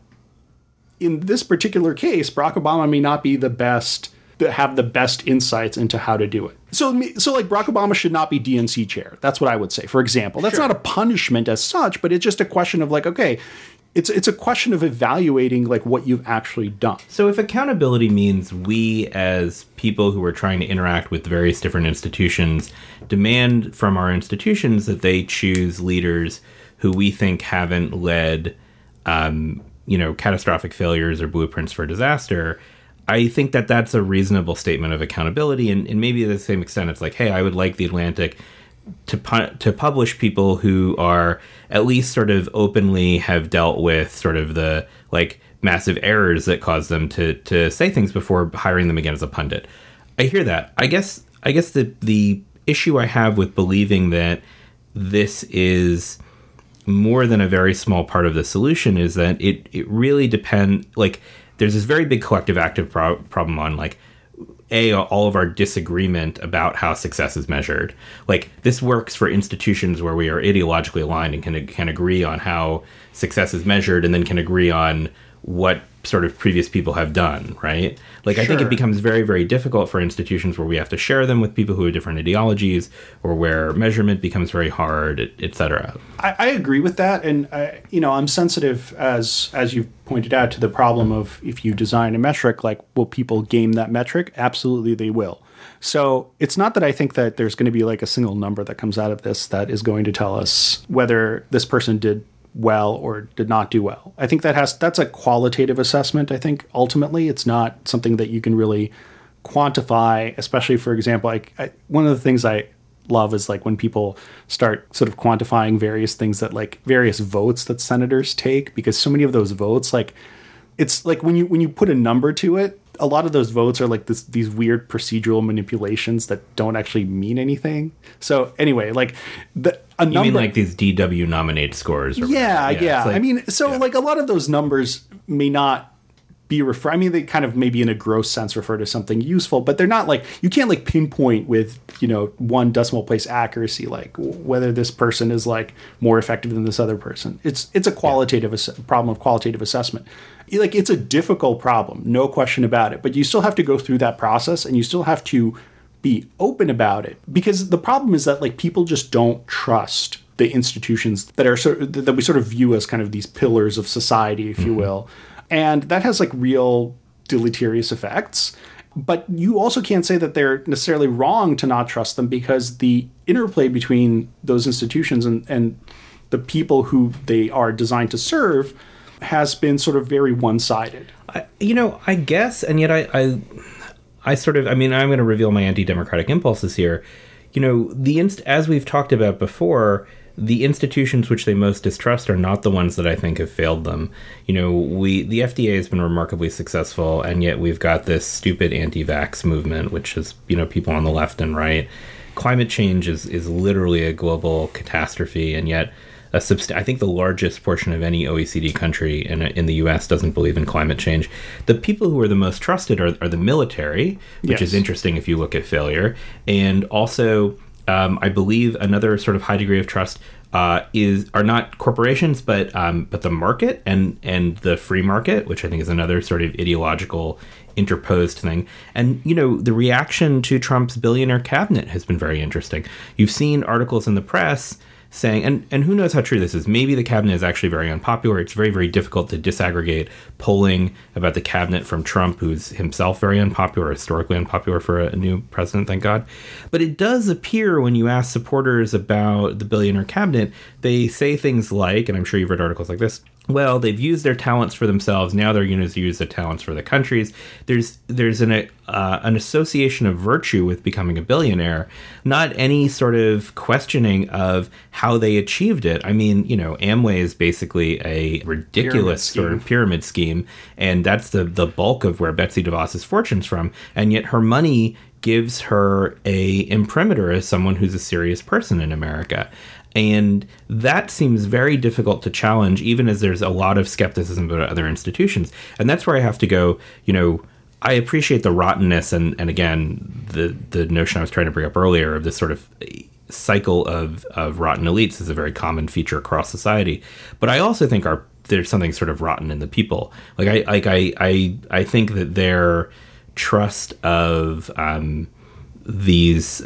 in this particular case, Barack Obama may not be the best, have the best insights into how to do it. So like Barack Obama should not be DNC chair. That's what I would say, for example. That's not a punishment as such, but it's just a question of like, okay, it's a question of evaluating like what you've actually done. So if accountability means we as people who are trying to interact with various different institutions demand from our institutions that they choose leaders who we think haven't led catastrophic failures or blueprints for disaster, I think that that's a reasonable statement of accountability. And maybe to the same extent, it's like, hey, I would like The Atlantic to publish people who are at least sort of openly have dealt with sort of the like massive errors that caused them to say things before hiring them again as a pundit. I hear that. I guess the issue I have with believing that this is more than a very small part of the solution is that it really depends. Like, there's this very big collective active problem on like all of our disagreement about how success is measured. Like, this works for institutions where we are ideologically aligned and can agree on how success is measured, and then can agree on what sort of previous people have done, right? Like, sure. I think it becomes very, very difficult for institutions where we have to share them with people who have different ideologies, or where measurement becomes very hard, et cetera. I agree with that. And, I'm sensitive, as you've pointed out, to the problem of if you design a metric, like, will people game that metric? Absolutely, they will. So it's not that I think that there's going to be like a single number that comes out of this that is going to tell us whether this person did well or did not do well. I think that's a qualitative assessment. I think ultimately it's not something that you can really quantify, especially, for example, I one of the things I love is like when people start sort of quantifying various things that like various votes that senators take, because so many of those votes, like, it's like when you put a number to it, a lot of those votes are like these weird procedural manipulations that don't actually mean anything. So anyway, like a number. You mean like these DW nominate scores? Or yeah. Like, like a lot of those numbers may not be referred. I mean, they kind of maybe in a gross sense refer to something useful, but they're not like, you can't like pinpoint with, one decimal place accuracy, like whether this person is like more effective than this other person. It's a qualitative problem of qualitative assessment. Like, it's a difficult problem, no question about it, but you still have to go through that process, and you still have to be open about it, because the problem is that like people just don't trust the institutions that we sort of view as kind of these pillars of society, if you will. And that has like real deleterious effects. But you also can't say that they're necessarily wrong to not trust them, because the interplay between those institutions and the people who they are designed to serve has been sort of very one-sided. I guess, and yet I sort of, I'm going to reveal my anti-democratic impulses here. As we've talked about before, the institutions which they most distrust are not the ones that I think have failed them. The FDA has been remarkably successful, and yet we've got this stupid anti-vax movement, which is, people on the left and right. Climate change is literally a global catastrophe, and yet I think the largest portion of any OECD country in the U.S. doesn't believe in climate change. The people who are the most trusted are the military, which is interesting if you look at failure. And also, I believe another sort of high degree of trust are not corporations, but the market and the free market, which I think is another sort of ideological interposed thing. And, the reaction to Trump's billionaire cabinet has been very interesting. You've seen articles in the press saying, and who knows how true this is, maybe the cabinet is actually very unpopular. It's very, very difficult to disaggregate polling about the cabinet from Trump, who's himself very unpopular, historically unpopular for a new president, thank God. But it does appear when you ask supporters about the billionaire cabinet, they say things like, and I'm sure you've read articles like this, well, they've used their talents for themselves, now they're going to use their talents for the countries. There's an association of virtue with becoming a billionaire, not any sort of questioning of how they achieved it. Amway is basically a ridiculous pyramid scheme, and that's the bulk of where Betsy DeVos's fortune's from, and yet her money gives her a imprimatur as someone who's a serious person in America. And that seems very difficult to challenge, even as there's a lot of skepticism about other institutions. And that's where I have to go, I appreciate the rottenness and again, the notion I was trying to bring up earlier of this sort of cycle of rotten elites is a very common feature across society. But I also think our there's something sort of rotten in the people. Like I think that their trust of these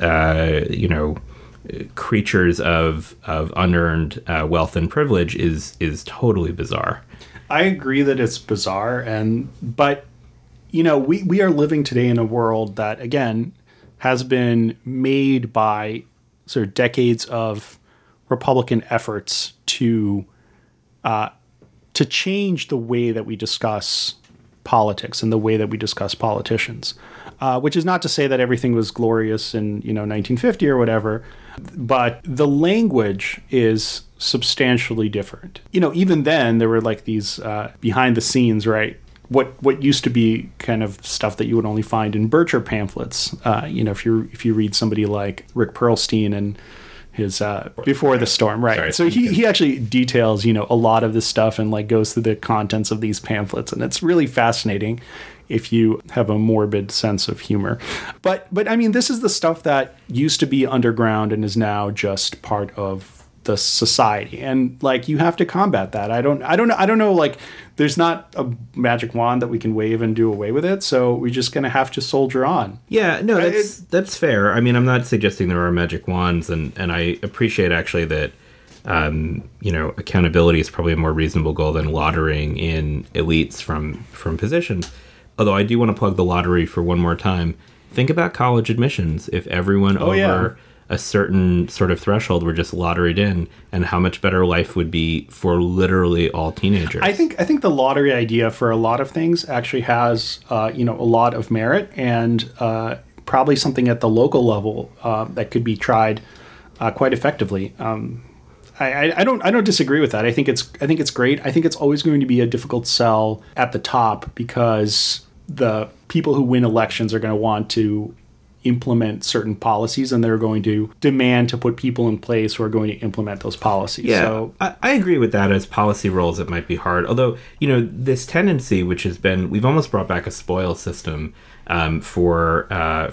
creatures of unearned wealth and privilege is totally bizarre. I agree that it's bizarre, but you know, we are living today in a world that, again, has been made by sort of decades of Republican efforts to change the way that we discuss politics and the way that we discuss politicians, which is not to say that everything was glorious in 1950 or whatever, but the language is substantially different. Even then there were like these behind the scenes, right? What used to be kind of stuff that you would only find in Bircher pamphlets. If you read somebody like Rick Perlstein and his Before the Storm, right? Sorry, so he actually details a lot of this stuff and like goes through the contents of these pamphlets, and it's really fascinating if you have a morbid sense of humor. But I mean, this is the stuff that used to be underground and is now just part of the society, and like you have to combat that. I don't know. Like, there's not a magic wand that we can wave and do away with it. So we're just gonna have to soldier on. Yeah, no, that's fair. I mean, I'm not suggesting there are magic wands, and I appreciate actually that accountability is probably a more reasonable goal than laudering in elites from positions. Although I do want to plug the lottery for one more time. Think about college admissions. If everyone a certain sort of threshold were just lotteried in, and how much better life would be for literally all teenagers. I think the lottery idea for a lot of things actually has a lot of merit, and probably something at the local level that could be tried quite effectively. I don't disagree with that. I think it's great. I think it's always going to be a difficult sell at the top, because the people who win elections are going to want to implement certain policies, and they're going to demand to put people in place who are going to implement those policies. Yeah, so I agree with that. As policy roles, it might be hard. Although, this tendency, which has been, we've almost brought back a spoil system for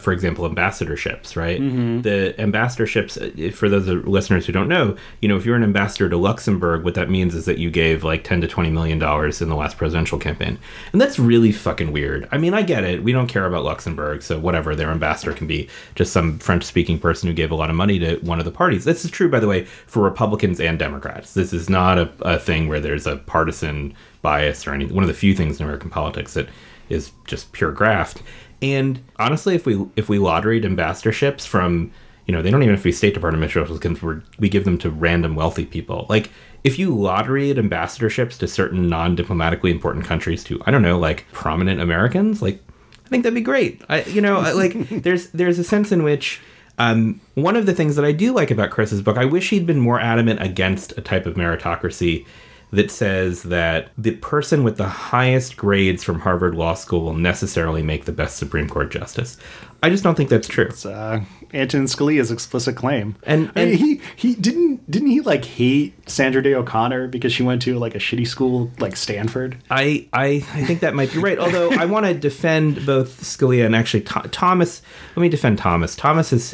example, ambassadorships, right? Mm-hmm. The ambassadorships, for those listeners who don't know, if you're an ambassador to Luxembourg, what that means is that you gave like $10 to $20 million in the last presidential campaign. And that's really fucking weird. I mean, I get it. We don't care about Luxembourg, so whatever, their ambassador can be just some French-speaking person who gave a lot of money to one of the parties. This is true, by the way, for Republicans and Democrats. This is not a thing where there's a partisan bias or anything. One of the few things in American politics that is just pure graft. And honestly, if we lotteried ambassadorships from, they don't even have to be State Department officials, because we give them to random wealthy people. Like, if you lotteried ambassadorships to certain non-diplomatically important countries to, I don't know, like prominent Americans, like, I think that'd be great. There's a sense in which one of the things that I do like about Chris's book, I wish he'd been more adamant against a type of meritocracy that says that the person with the highest grades from Harvard Law School will necessarily make the best Supreme Court justice. I just don't think that's true. It's Antonin Scalia's explicit claim, and he didn't he like hate Sandra Day O'Connor because she went to like a shitty school like Stanford. I think that might be right. Although I want to defend both Scalia and actually Thomas. Let me defend Thomas. Thomas is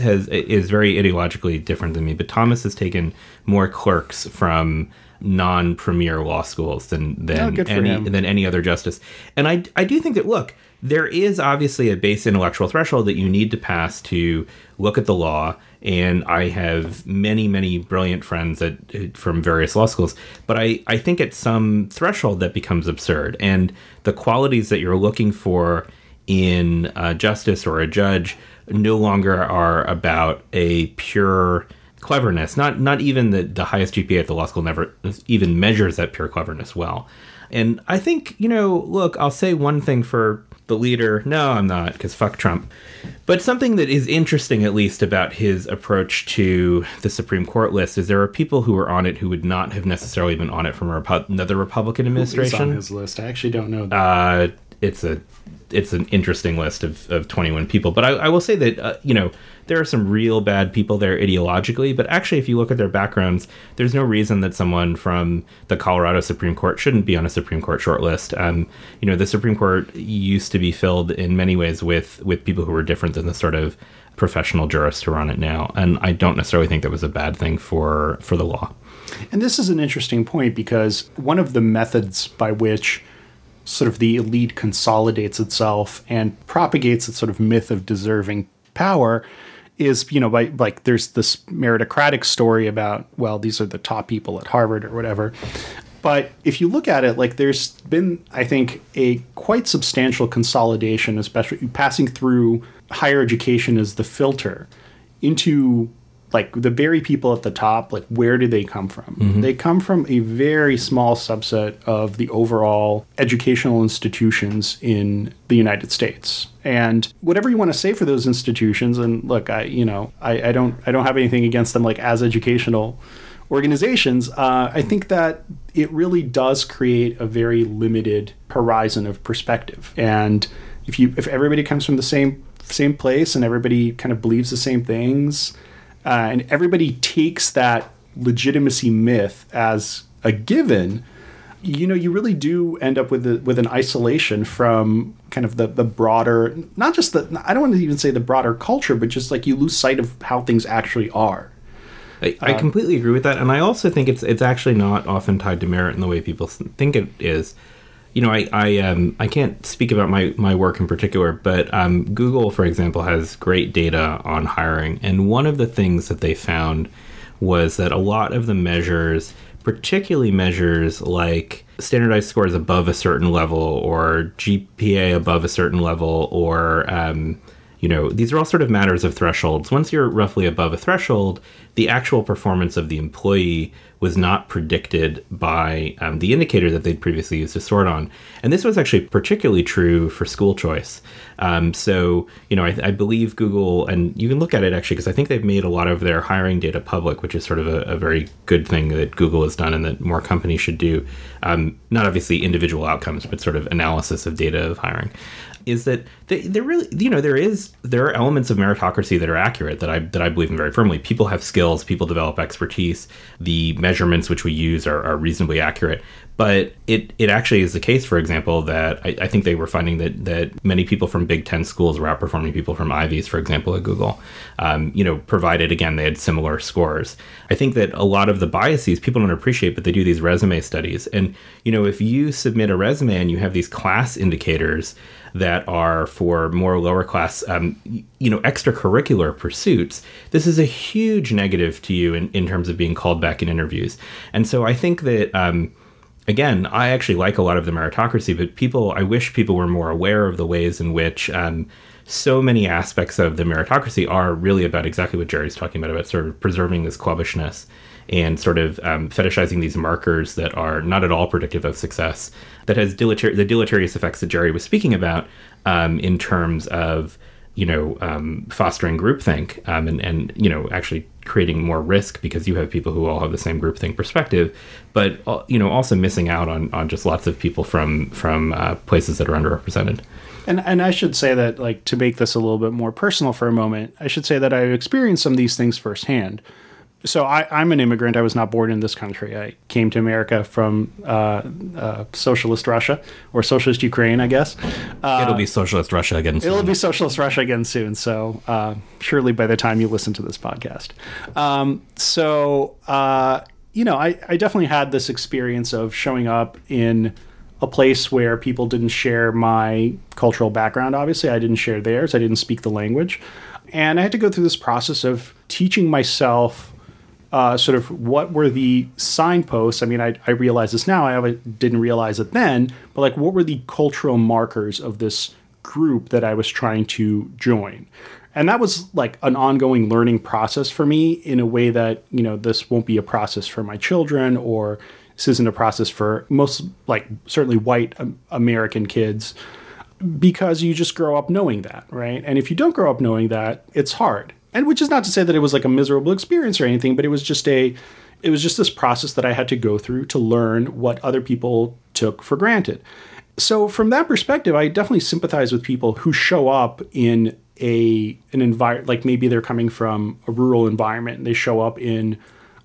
very ideologically different than me, but Thomas has taken more clerks from non-premier law schools than any other justice. And I do think that, look, there is obviously a base intellectual threshold that you need to pass to look at the law. And I have many, many brilliant friends from various law schools. But I think at some threshold that becomes absurd. And the qualities that you're looking for in a justice or a judge no longer are about a pure cleverness. Not even the highest GPA at the law school never even measures that pure cleverness well. And I think, look, I'll say one thing for the leader. No, I'm not, because fuck Trump. But something that is interesting, at least, about his approach to the Supreme Court list is there are people who were on it who would not have necessarily been on it from another Republican administration. Who is on his list? I actually don't know. It's an interesting list of 21 people. But I will say that, there are some real bad people there ideologically. But actually, if you look at their backgrounds, there's no reason that someone from the Colorado Supreme Court shouldn't be on a Supreme Court shortlist. The Supreme Court used to be filled in many ways with people who were different than the sort of professional jurists who are on it now. And I don't necessarily think that was a bad thing for the law. And this is an interesting point, because one of the methods by which sort of the elite consolidates itself and propagates its sort of myth of deserving power is, you know, by, like, there's this meritocratic story about, well, these are the top people at Harvard or whatever. But if you look at it, like, there's been, I think, a quite substantial consolidation, especially passing through higher education as the filter into, like, the very people at the top. Like, where do they come from? Mm-hmm. They come from a very small subset of the overall educational institutions in the United States. And whatever you want to say for those institutions, and look, I don't have anything against them, like, as educational organizations, I think that it really does create a very limited horizon of perspective. And if everybody comes from the same place and everybody kind of believes the same things, and everybody takes that legitimacy myth as a given, you know, you really do end up with an isolation from kind of the broader, not just the, I don't want to even say the broader culture, but just like you lose sight of how things actually are. I completely agree with that. And I also think it's actually not often tied to merit in the way people think it is. You know, I can't speak about my work in particular, but Google, for example, has great data on hiring. And one of the things that they found was that a lot of the measures, particularly measures like standardized scores above a certain level or GPA above a certain level, or you know, these are all sort of matters of thresholds. Once you're roughly above a threshold, the actual performance of the employee was not predicted by the indicator that they'd previously used to sort on. And this was actually particularly true for school choice. So, you know, I believe Google, and you can look at it actually, because I think they've made a lot of their hiring data public, which is sort of a very good thing that Google has done and that more companies should do. Not obviously individual outcomes, but sort of analysis of data of hiring. Is that they really, you know, there are elements of meritocracy that are accurate that I believe in very firmly. People have skills, people develop expertise. The measurements which we use are reasonably accurate. But it actually is the case, for example, that I think they were finding that many people from Big Ten schools were outperforming people from Ivies, for example, at Google, you know, provided, again, they had similar scores. I think that a lot of the biases people don't appreciate, but they do these resume studies. And, you know, if you submit a resume and you have these class indicators that are for more lower class, you know, extracurricular pursuits, this is a huge negative to you in terms of being called back in interviews. And so I think that... Again, I actually like a lot of the meritocracy, but I wish people were more aware of the ways in which so many aspects of the meritocracy are really about exactly what Jerry's talking about sort of preserving this clubbishness and sort of fetishizing these markers that are not at all predictive of success, that has the deleterious effects that Jerry was speaking about in terms of, you know, fostering groupthink and, you know, actually creating more risk because you have people who all have the same groupthink perspective, but, you know, also missing out on just lots of people from places that are underrepresented. And I should say that, like, to make this a little bit more personal for a moment, I should say that I've experienced some of these things firsthand. So I'm an immigrant. I was not born in this country. I came to America from socialist Russia, or socialist Ukraine, I guess. It'll be socialist Russia again soon. So surely by the time you listen to this podcast. You know, I definitely had this experience of showing up in a place where people didn't share my cultural background. Obviously, I didn't share theirs. I didn't speak the language. And I had to go through this process of teaching myself sort of what were the signposts. I mean, I realize this now. I didn't realize it then. But, like, what were the cultural markers of this group that I was trying to join? And that was, like, an ongoing learning process for me in a way that, you know, this won't be a process for my children, or this isn't a process for most, like, certainly white American kids, because you just grow up knowing that, right? And if you don't grow up knowing that, it's hard. And which is not to say that it was like a miserable experience or anything, but it was just this process that I had to go through to learn what other people took for granted. So from that perspective, I definitely sympathize with people who show up in an environment, like maybe they're coming from a rural environment and they show up in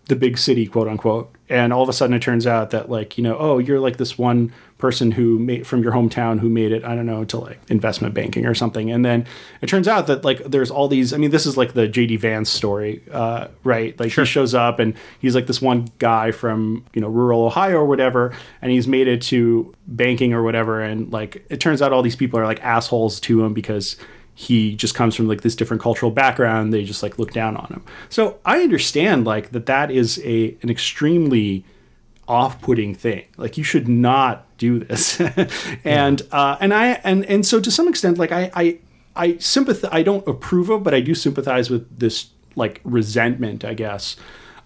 the big city, quote unquote. And all of a sudden it turns out that, like, you know, oh, you're like this one person who made from your hometown who made it, I don't know, to like investment banking or something. And then it turns out that like there's all these, I mean, this is like the J.D. Vance story, right? Like sure. He shows up and he's like this one guy from, you know, rural Ohio or whatever, and he's made it to banking or whatever. And like, it turns out all these people are like assholes to him because he just comes from like this different cultural background. They just like look down on him. So I understand like that is an extremely off-putting thing. Like you should not do this. And so to some extent, like I sympathize, I don't approve of, but I do sympathize with this like resentment, I guess,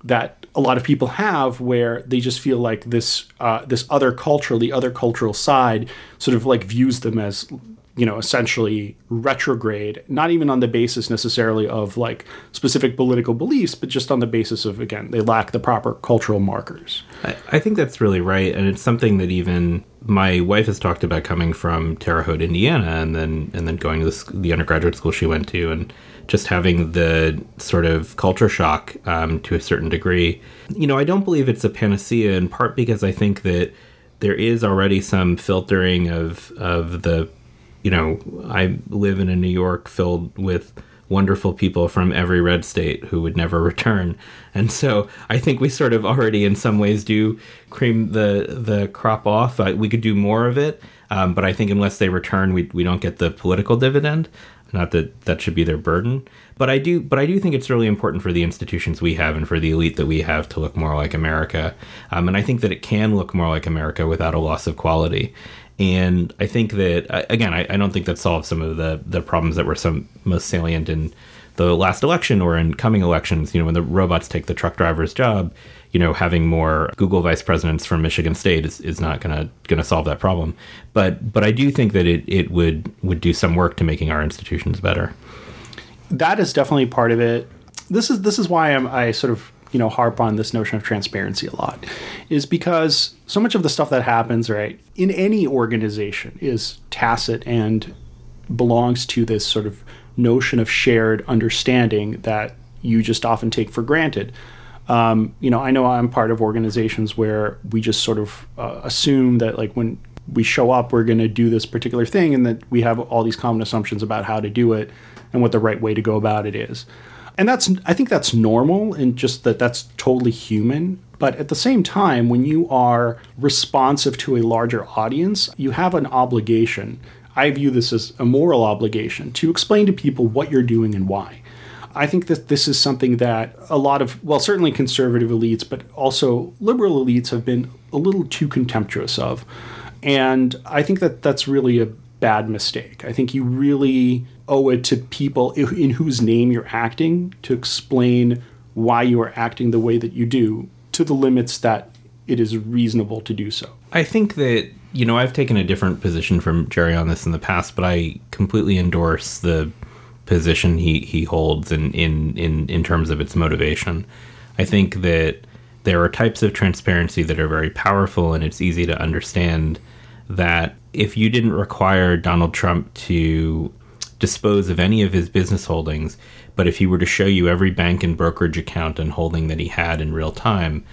that a lot of people have where they just feel like this, this other culture, the other cultural side sort of like views them as, you know, essentially retrograde, not even on the basis necessarily of like specific political beliefs, but just on the basis of, again, they lack the proper cultural markers. I think that's really right. And it's something that even my wife has talked about, coming from Terre Haute, Indiana, and then going to the undergraduate school she went to, and just having the sort of culture shock to a certain degree. You know, I don't believe it's a panacea, in part because I think that there is already some filtering of the, you know, I live in a New York filled with wonderful people from every red state who would never return. And so I think we sort of already in some ways do cream the crop off. We could do more of it. But I think unless they return, we don't get the political dividend. Not that should be their burden. But I do think it's really important for the institutions we have and for the elite that we have to look more like America. And I think that it can look more like America without a loss of quality. And I think that, again, I don't think that solves some of the problems that were most salient in the last election or in coming elections. You know, when the robots take the truck driver's job, you know, having more Google vice presidents from Michigan State is not going to solve that problem. But I do think that it would do some work to making our institutions better. That is definitely part of it. This is why I sort of, you know, harp on this notion of transparency a lot, is because so much of the stuff that happens, right, in any organization is tacit and belongs to this sort of notion of shared understanding that you just often take for granted. You know I'm part of organizations where we just sort of assume that like when we show up, we're going to do this particular thing and that we have all these common assumptions about how to do it and what the right way to go about it is. And I think that's normal, and just that's totally human. But at the same time, when you are responsive to a larger audience, you have an obligation. I view this as a moral obligation to explain to people what you're doing and why. I think that this is something that a lot of, well, certainly conservative elites, but also liberal elites have been a little too contemptuous of. And I think that that's really a bad mistake. I think you really owe it to people in whose name you're acting to explain why you are acting the way that you do, to the limits that it is reasonable to do so. I think that, you know, I've taken a different position from Jerry on this in the past, but I completely endorse the position he holds in terms of its motivation. I think that there are types of transparency that are very powerful, and it's easy to understand that if you didn't require Donald Trump to dispose of any of his business holdings, but if he were to show you every bank and brokerage account and holding that he had in real time,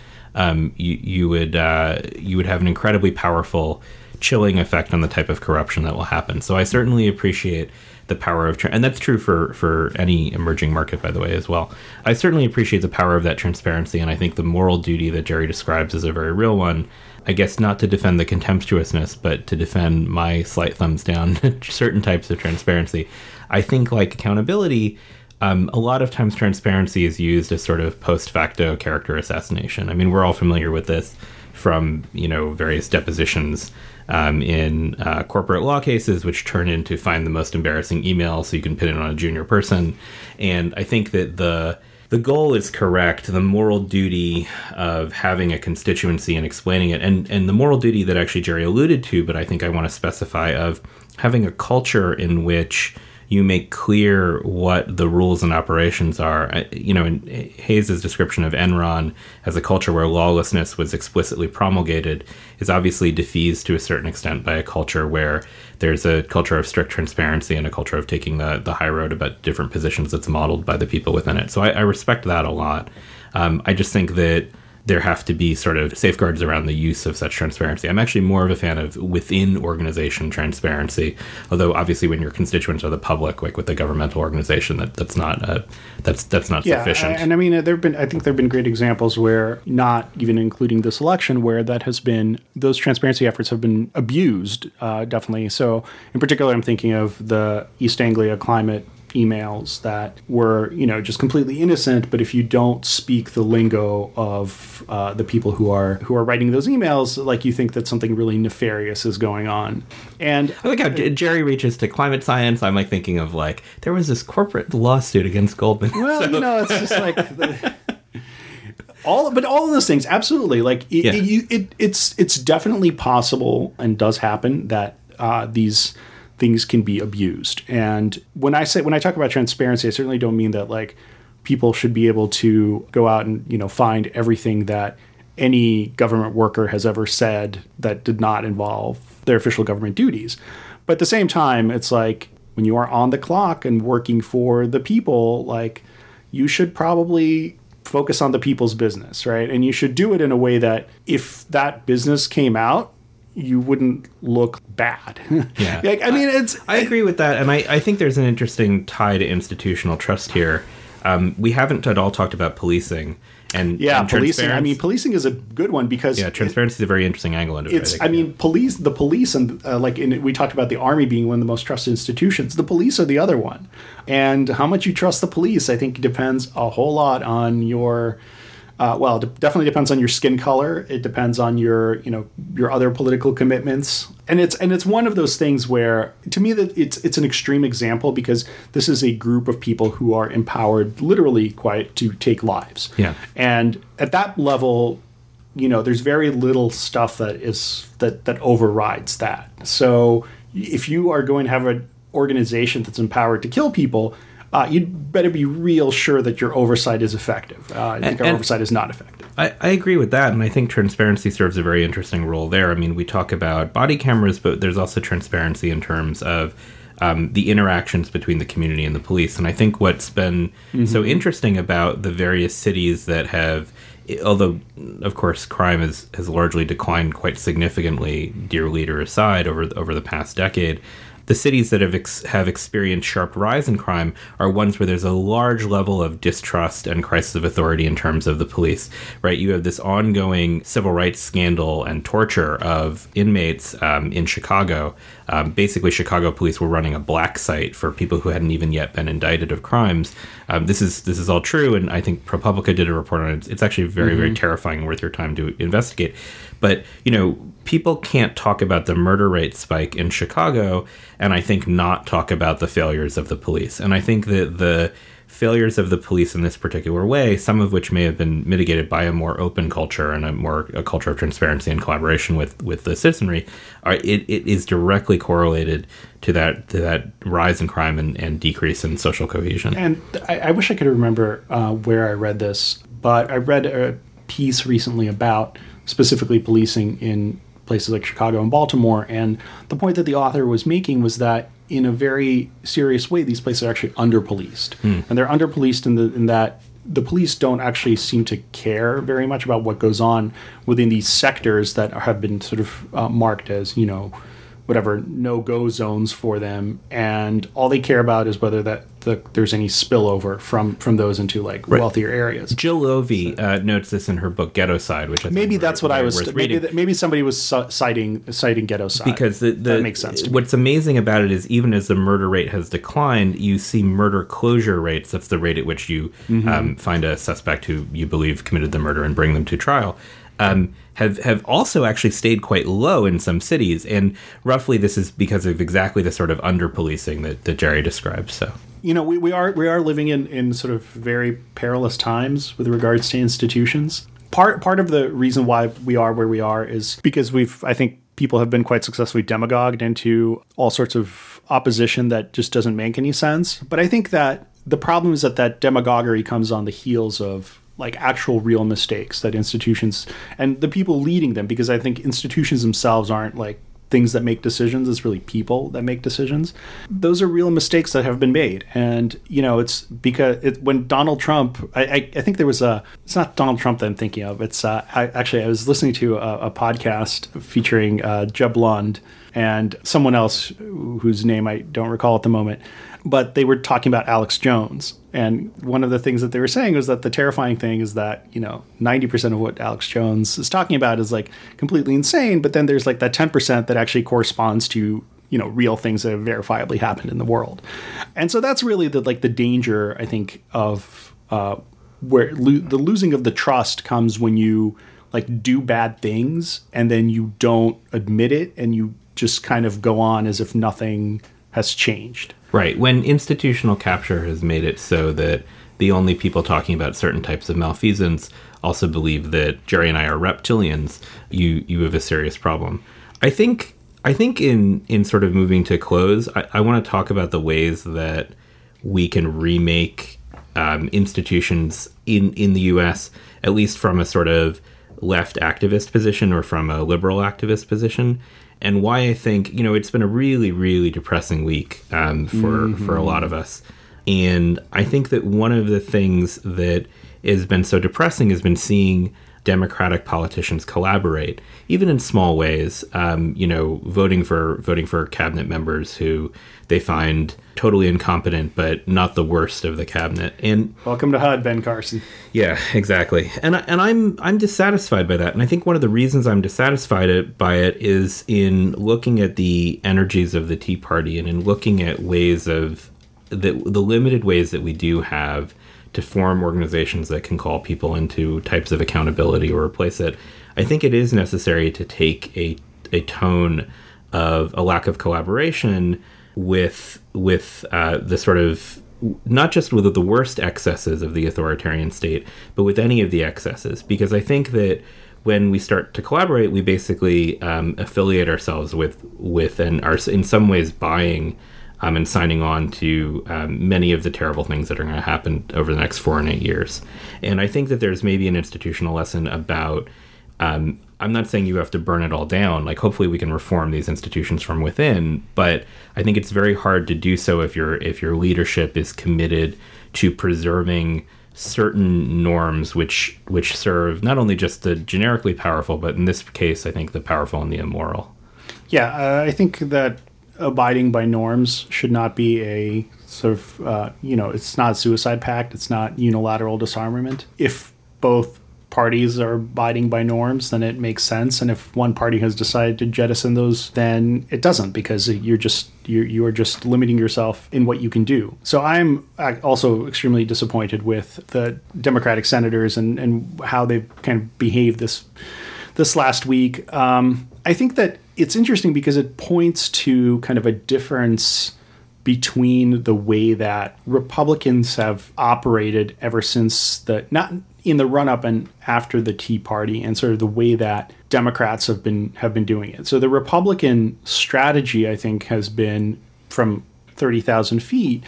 you would have an incredibly powerful chilling effect on the type of corruption that will happen. So I certainly appreciate the power of, and that's true for any emerging market, by the way, as well. I certainly appreciate the power of that transparency, and I think the moral duty that Jerry describes is a very real one. I guess not to defend the contemptuousness, but to defend my slight thumbs down certain types of transparency. I think, like accountability, a lot of times transparency is used as sort of post facto character assassination. I mean, we're all familiar with this from, you know, various depositions in corporate law cases, which turn into find the most embarrassing email so you can pin it on a junior person. And I think that the goal is correct. The moral duty of having a constituency and explaining it, and the moral duty that actually Jerry alluded to, but I think I want to specify, of having a culture in which you make clear what the rules and operations are. You know, in Hayes' description of Enron as a culture where lawlessness was explicitly promulgated is obviously defeased to a certain extent by a culture where there's a culture of strict transparency and a culture of taking the high road about different positions that's modeled by the people within it. So I respect that a lot. I just think that there have to be sort of safeguards around the use of such transparency. I'm actually more of a fan of within organization transparency, although obviously when your constituents are the public, like with a governmental organization, that's not sufficient. And I mean, there have been great examples where, not even including this election, where that has been, those transparency efforts have been abused, definitely. So in particular, I'm thinking of the East Anglia climate emails that were, just completely innocent. But if you don't speak the lingo of the people who are writing those emails, like, you think that something really nefarious is going on. And I like how Jerry reaches to climate science. I'm thinking of there was this corporate lawsuit against Goldman. Well, it's just like. All of those things, absolutely. It's definitely possible and does happen that these things can be abused. And when I talk about transparency, I certainly don't mean that people should be able to go out and find everything that any government worker has ever said that did not involve their official government duties. But at the same time, it's when you are on the clock and working for the people, you should probably focus on the people's business, right? And you should do it in a way that if that business came out, you wouldn't look bad. Yeah. I agree with that. And I think there's an interesting tie to institutional trust here. We haven't at all talked about policing. And policing. Policing is a good one because transparency is a very interesting angle into it. Police, and we talked about the army being one of the most trusted institutions. The police are the other one, and how much you trust the police, I think, depends a whole lot on your. Definitely depends on your skin color. It depends on your other political commitments, and it's one of those things where, to me, that it's an extreme example because this is a group of people who are empowered literally quite to take lives. Yeah. And at that level, there's very little stuff that overrides that. So if you are going to have an organization that's empowered to kill people, you'd better be real sure that your oversight is effective. I think our oversight is not effective. I agree with that, and I think transparency serves a very interesting role there. We talk about body cameras, but there's also transparency in terms of the interactions between the community and the police. And I think what's been so interesting about the various cities that have, although, of course, crime has largely declined quite significantly, Dear Leader aside, over the past decade, the cities that have experienced sharp rise in crime are ones where there's a large level of distrust and crisis of authority in terms of the police, right? You have this ongoing civil rights scandal and torture of inmates in Chicago. Basically, Chicago police were running a black site for people who hadn't even yet been indicted of crimes. This is all true, and I think ProPublica did a report on it. It's actually very, very terrifying, worth your time to investigate. But, people can't talk about the murder rate spike in Chicago and I think not talk about the failures of the police. And I think that the failures of the police in this particular way, some of which may have been mitigated by a more open culture and a culture of transparency and collaboration with the citizenry, it is directly correlated to that rise in crime and decrease in social cohesion. And I wish I could remember where I read this, but I read a piece recently about specifically policing in places like Chicago and Baltimore. And the point that the author was making was that in a very serious way, these places are actually under-policed. And they're under-policed in that the police don't actually seem to care very much about what goes on within these sectors that have been sort of marked as, no-go zones for them. And all they care about is whether there's any spillover from those into wealthier areates. Jill Leovy notes this in her book Ghettoside, which I think maybe that's what I was reading. Maybe somebody was citing Ghettoside because that makes sense. What's amazing about it is even as the murder rate has declined, you see murder closure rates. That's the rate at which you find a suspect who you believe committed the murder and bring them to trial. Have also actually stayed quite low in some cities, and roughly this is because of exactly the sort of under-policing that Jerry described. So we are living in sort of very perilous times with regards to institutions. Part of the reason why we are where we are is because people have been quite successfully demagogued into all sorts of opposition that just doesn't make any sense. But I think that the problem is that demagoguery comes on the heels of actual real mistakes that institutions and the people leading them, because I think institutions themselves aren't things that make decisions. It's really people that make decisions. Those are real mistakes that have been made. And, you know, it's because when Donald Trump, I think there was a, it's not Donald Trump that I'm thinking of. It's I was listening to a podcast featuring Jeb Lund and someone else whose name I don't recall at the moment, but they were talking about Alex Jones. And one of the things that they were saying was that the terrifying thing is that, you know, 90% of what Alex Jones is talking about is like completely insane. But then there's like that 10% that actually corresponds to, you know, real things that have verifiably happened in the world. And so that's really the, like, the danger, I think, of where the losing of the trust comes when you like do bad things and then you don't admit it and you just kind of go on as if nothing has changed. Right. When institutional capture has made it so that the only people talking about certain types of malfeasance also believe that Jerry and I are reptilians, you have a serious problem. I think in sort of moving to close, I want to talk about the ways that we can remake institutions in the U.S., at least from a sort of left activist position or from a liberal activist position. And why I think, you know, it's been a really, really depressing week for a lot of us. And I think that one of the things that has been so depressing has been seeing Democratic politicians collaborate, even in small ways, you know, voting for cabinet members who they find totally incompetent, but not the worst of the cabinet. And welcome to HUD, Ben Carson. Yeah, exactly. And I'm dissatisfied by that. And I think one of the reasons I'm dissatisfied by it is in looking at the energies of the Tea Party and in looking at ways of the limited ways that we do have to form organizations that can call people into types of accountability or replace it. I think it is necessary to take a tone of a lack of collaboration with the sort of, not just with the worst excesses of the authoritarian state, but with any of the excesses. Because I think that when we start to collaborate, we basically affiliate ourselves with and are in some ways buying and signing on to many of the terrible things that are going to happen over the next 4 and 8 years. And I think that there's maybe an institutional lesson about, I'm not saying you have to burn it all down. Like, hopefully we can reform these institutions from within, but I think it's very hard to do so if your leadership is committed to preserving certain norms which serve not only just the generically powerful, but in this case, I think the powerful and the immoral. Yeah, I think that abiding by norms should not be a sort of, you know, it's not a suicide pact. It's not unilateral disarmament. If both parties are abiding by norms, then it makes sense. And if one party has decided to jettison those, then it doesn't, because you're just limiting yourself in what you can do. So I'm also extremely disappointed with the Democratic senators and how they've kind of behaved this last week. I think that it's interesting because it points to kind of a difference between the way that Republicans have operated ever since not in the run-up and after the Tea Party, and sort of the way that Democrats have been doing it. So the Republican strategy, I think, has been, from 30,000 feet,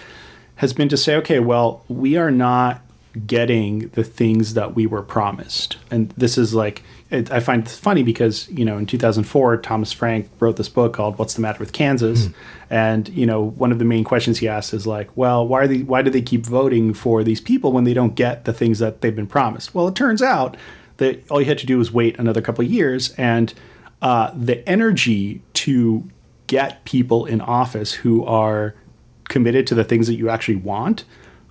has been to say, okay, well, we are not getting the things that we were promised. And this is like, I find this funny because, you know, in 2004, Thomas Frank wrote this book called What's the Matter with Kansas? And, you know, one of the main questions he asked is like, well, why do they keep voting for these people when they don't get the things that they've been promised? Well, it turns out that all you had to do was wait another couple of years, and the energy to get people in office who are committed to the things that you actually want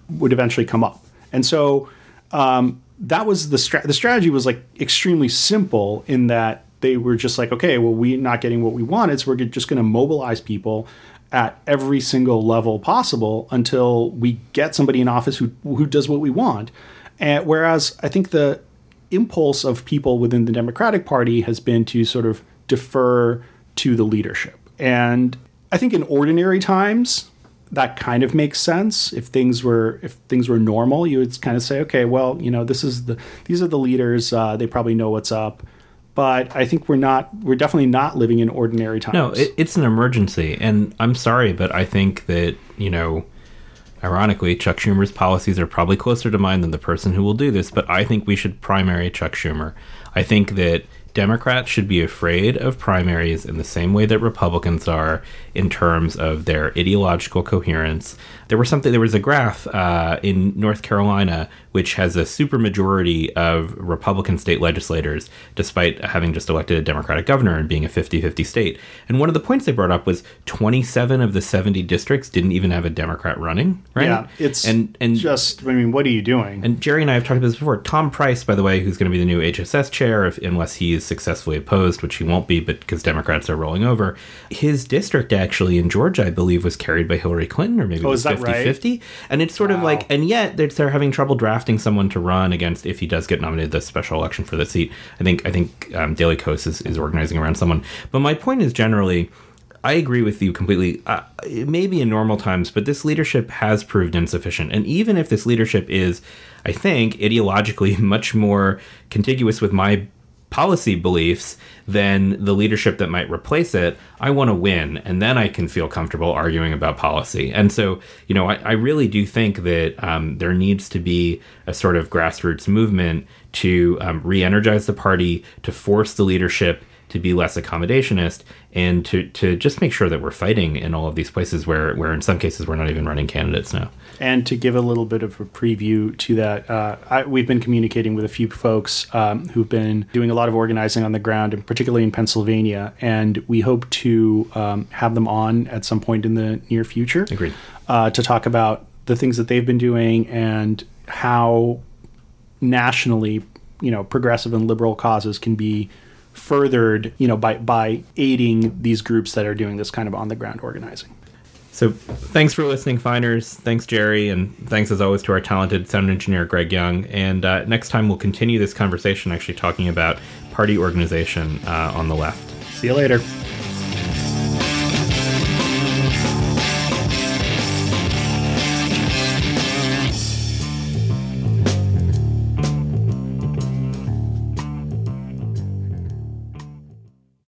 would eventually come up. And so that was the strategy was like extremely simple, in that they were just like, okay, well, we're not getting what we wanted, so we're just going to mobilize people at every single level possible until we get somebody in office who does what we want. And whereas I think the impulse of people within the Democratic Party has been to sort of defer to the leadership. And I think in ordinary times, that kind of makes sense. If things were normal, you would kind of say, okay, well, you know, these are the leaders. They probably know what's up. But I think we're definitely not living in ordinary times. No, it's an emergency, and I'm sorry, but I think that, you know, ironically, Chuck Schumer's policies are probably closer to mine than the person who will do this. But I think we should primary Chuck Schumer. I think that Democrats should be afraid of primaries in the same way that Republicans are in terms of their ideological coherence. There was a graph in North Carolina, which has a supermajority of Republican state legislators, despite having just elected a Democratic governor and being a 50-50 state. And one of the points they brought up was 27 of the 70 districts didn't even have a Democrat running, right? Yeah, it's and just, I mean, what are you doing? And Jerry and I have talked about this before. Tom Price, by the way, who's going to be the new HSS chair, unless he is successfully opposed, which he won't be, but because Democrats are rolling over, his district actually in Georgia, I believe, was carried by Hillary Clinton, or maybe it was 50-50. Right? And it's sort of like, and yet they're having trouble drafting someone to run against if he does get nominated this special election for the seat. I think Daily Coast is organizing around someone. But my point is generally, I agree with you completely. It may be in normal times, but this leadership has proved insufficient. And even if this leadership is, I think, ideologically much more contiguous with my policy beliefs than the leadership that might replace it, I want to win, and then I can feel comfortable arguing about policy. And so, you know, I really do think that there needs to be a sort of grassroots movement to re-energize the party, to force the leadership to be less accommodationist, and to just make sure that we're fighting in all of these places where in some cases we're not even running candidates now. And to give a little bit of a preview to that, we've been communicating with a few folks who've been doing a lot of organizing on the ground, and particularly in Pennsylvania, and we hope to have them on at some point in the near future. Agreed. To talk about the things that they've been doing and how nationally, you know, progressive and liberal causes can be furthered, you know, by aiding these groups that are doing this kind of on-the-ground organizing. So thanks for listening, Finers. Thanks, Jerry. And thanks, as always, to our talented sound engineer, Greg Young. And next time, we'll continue this conversation actually talking about party organization on the left. See you later.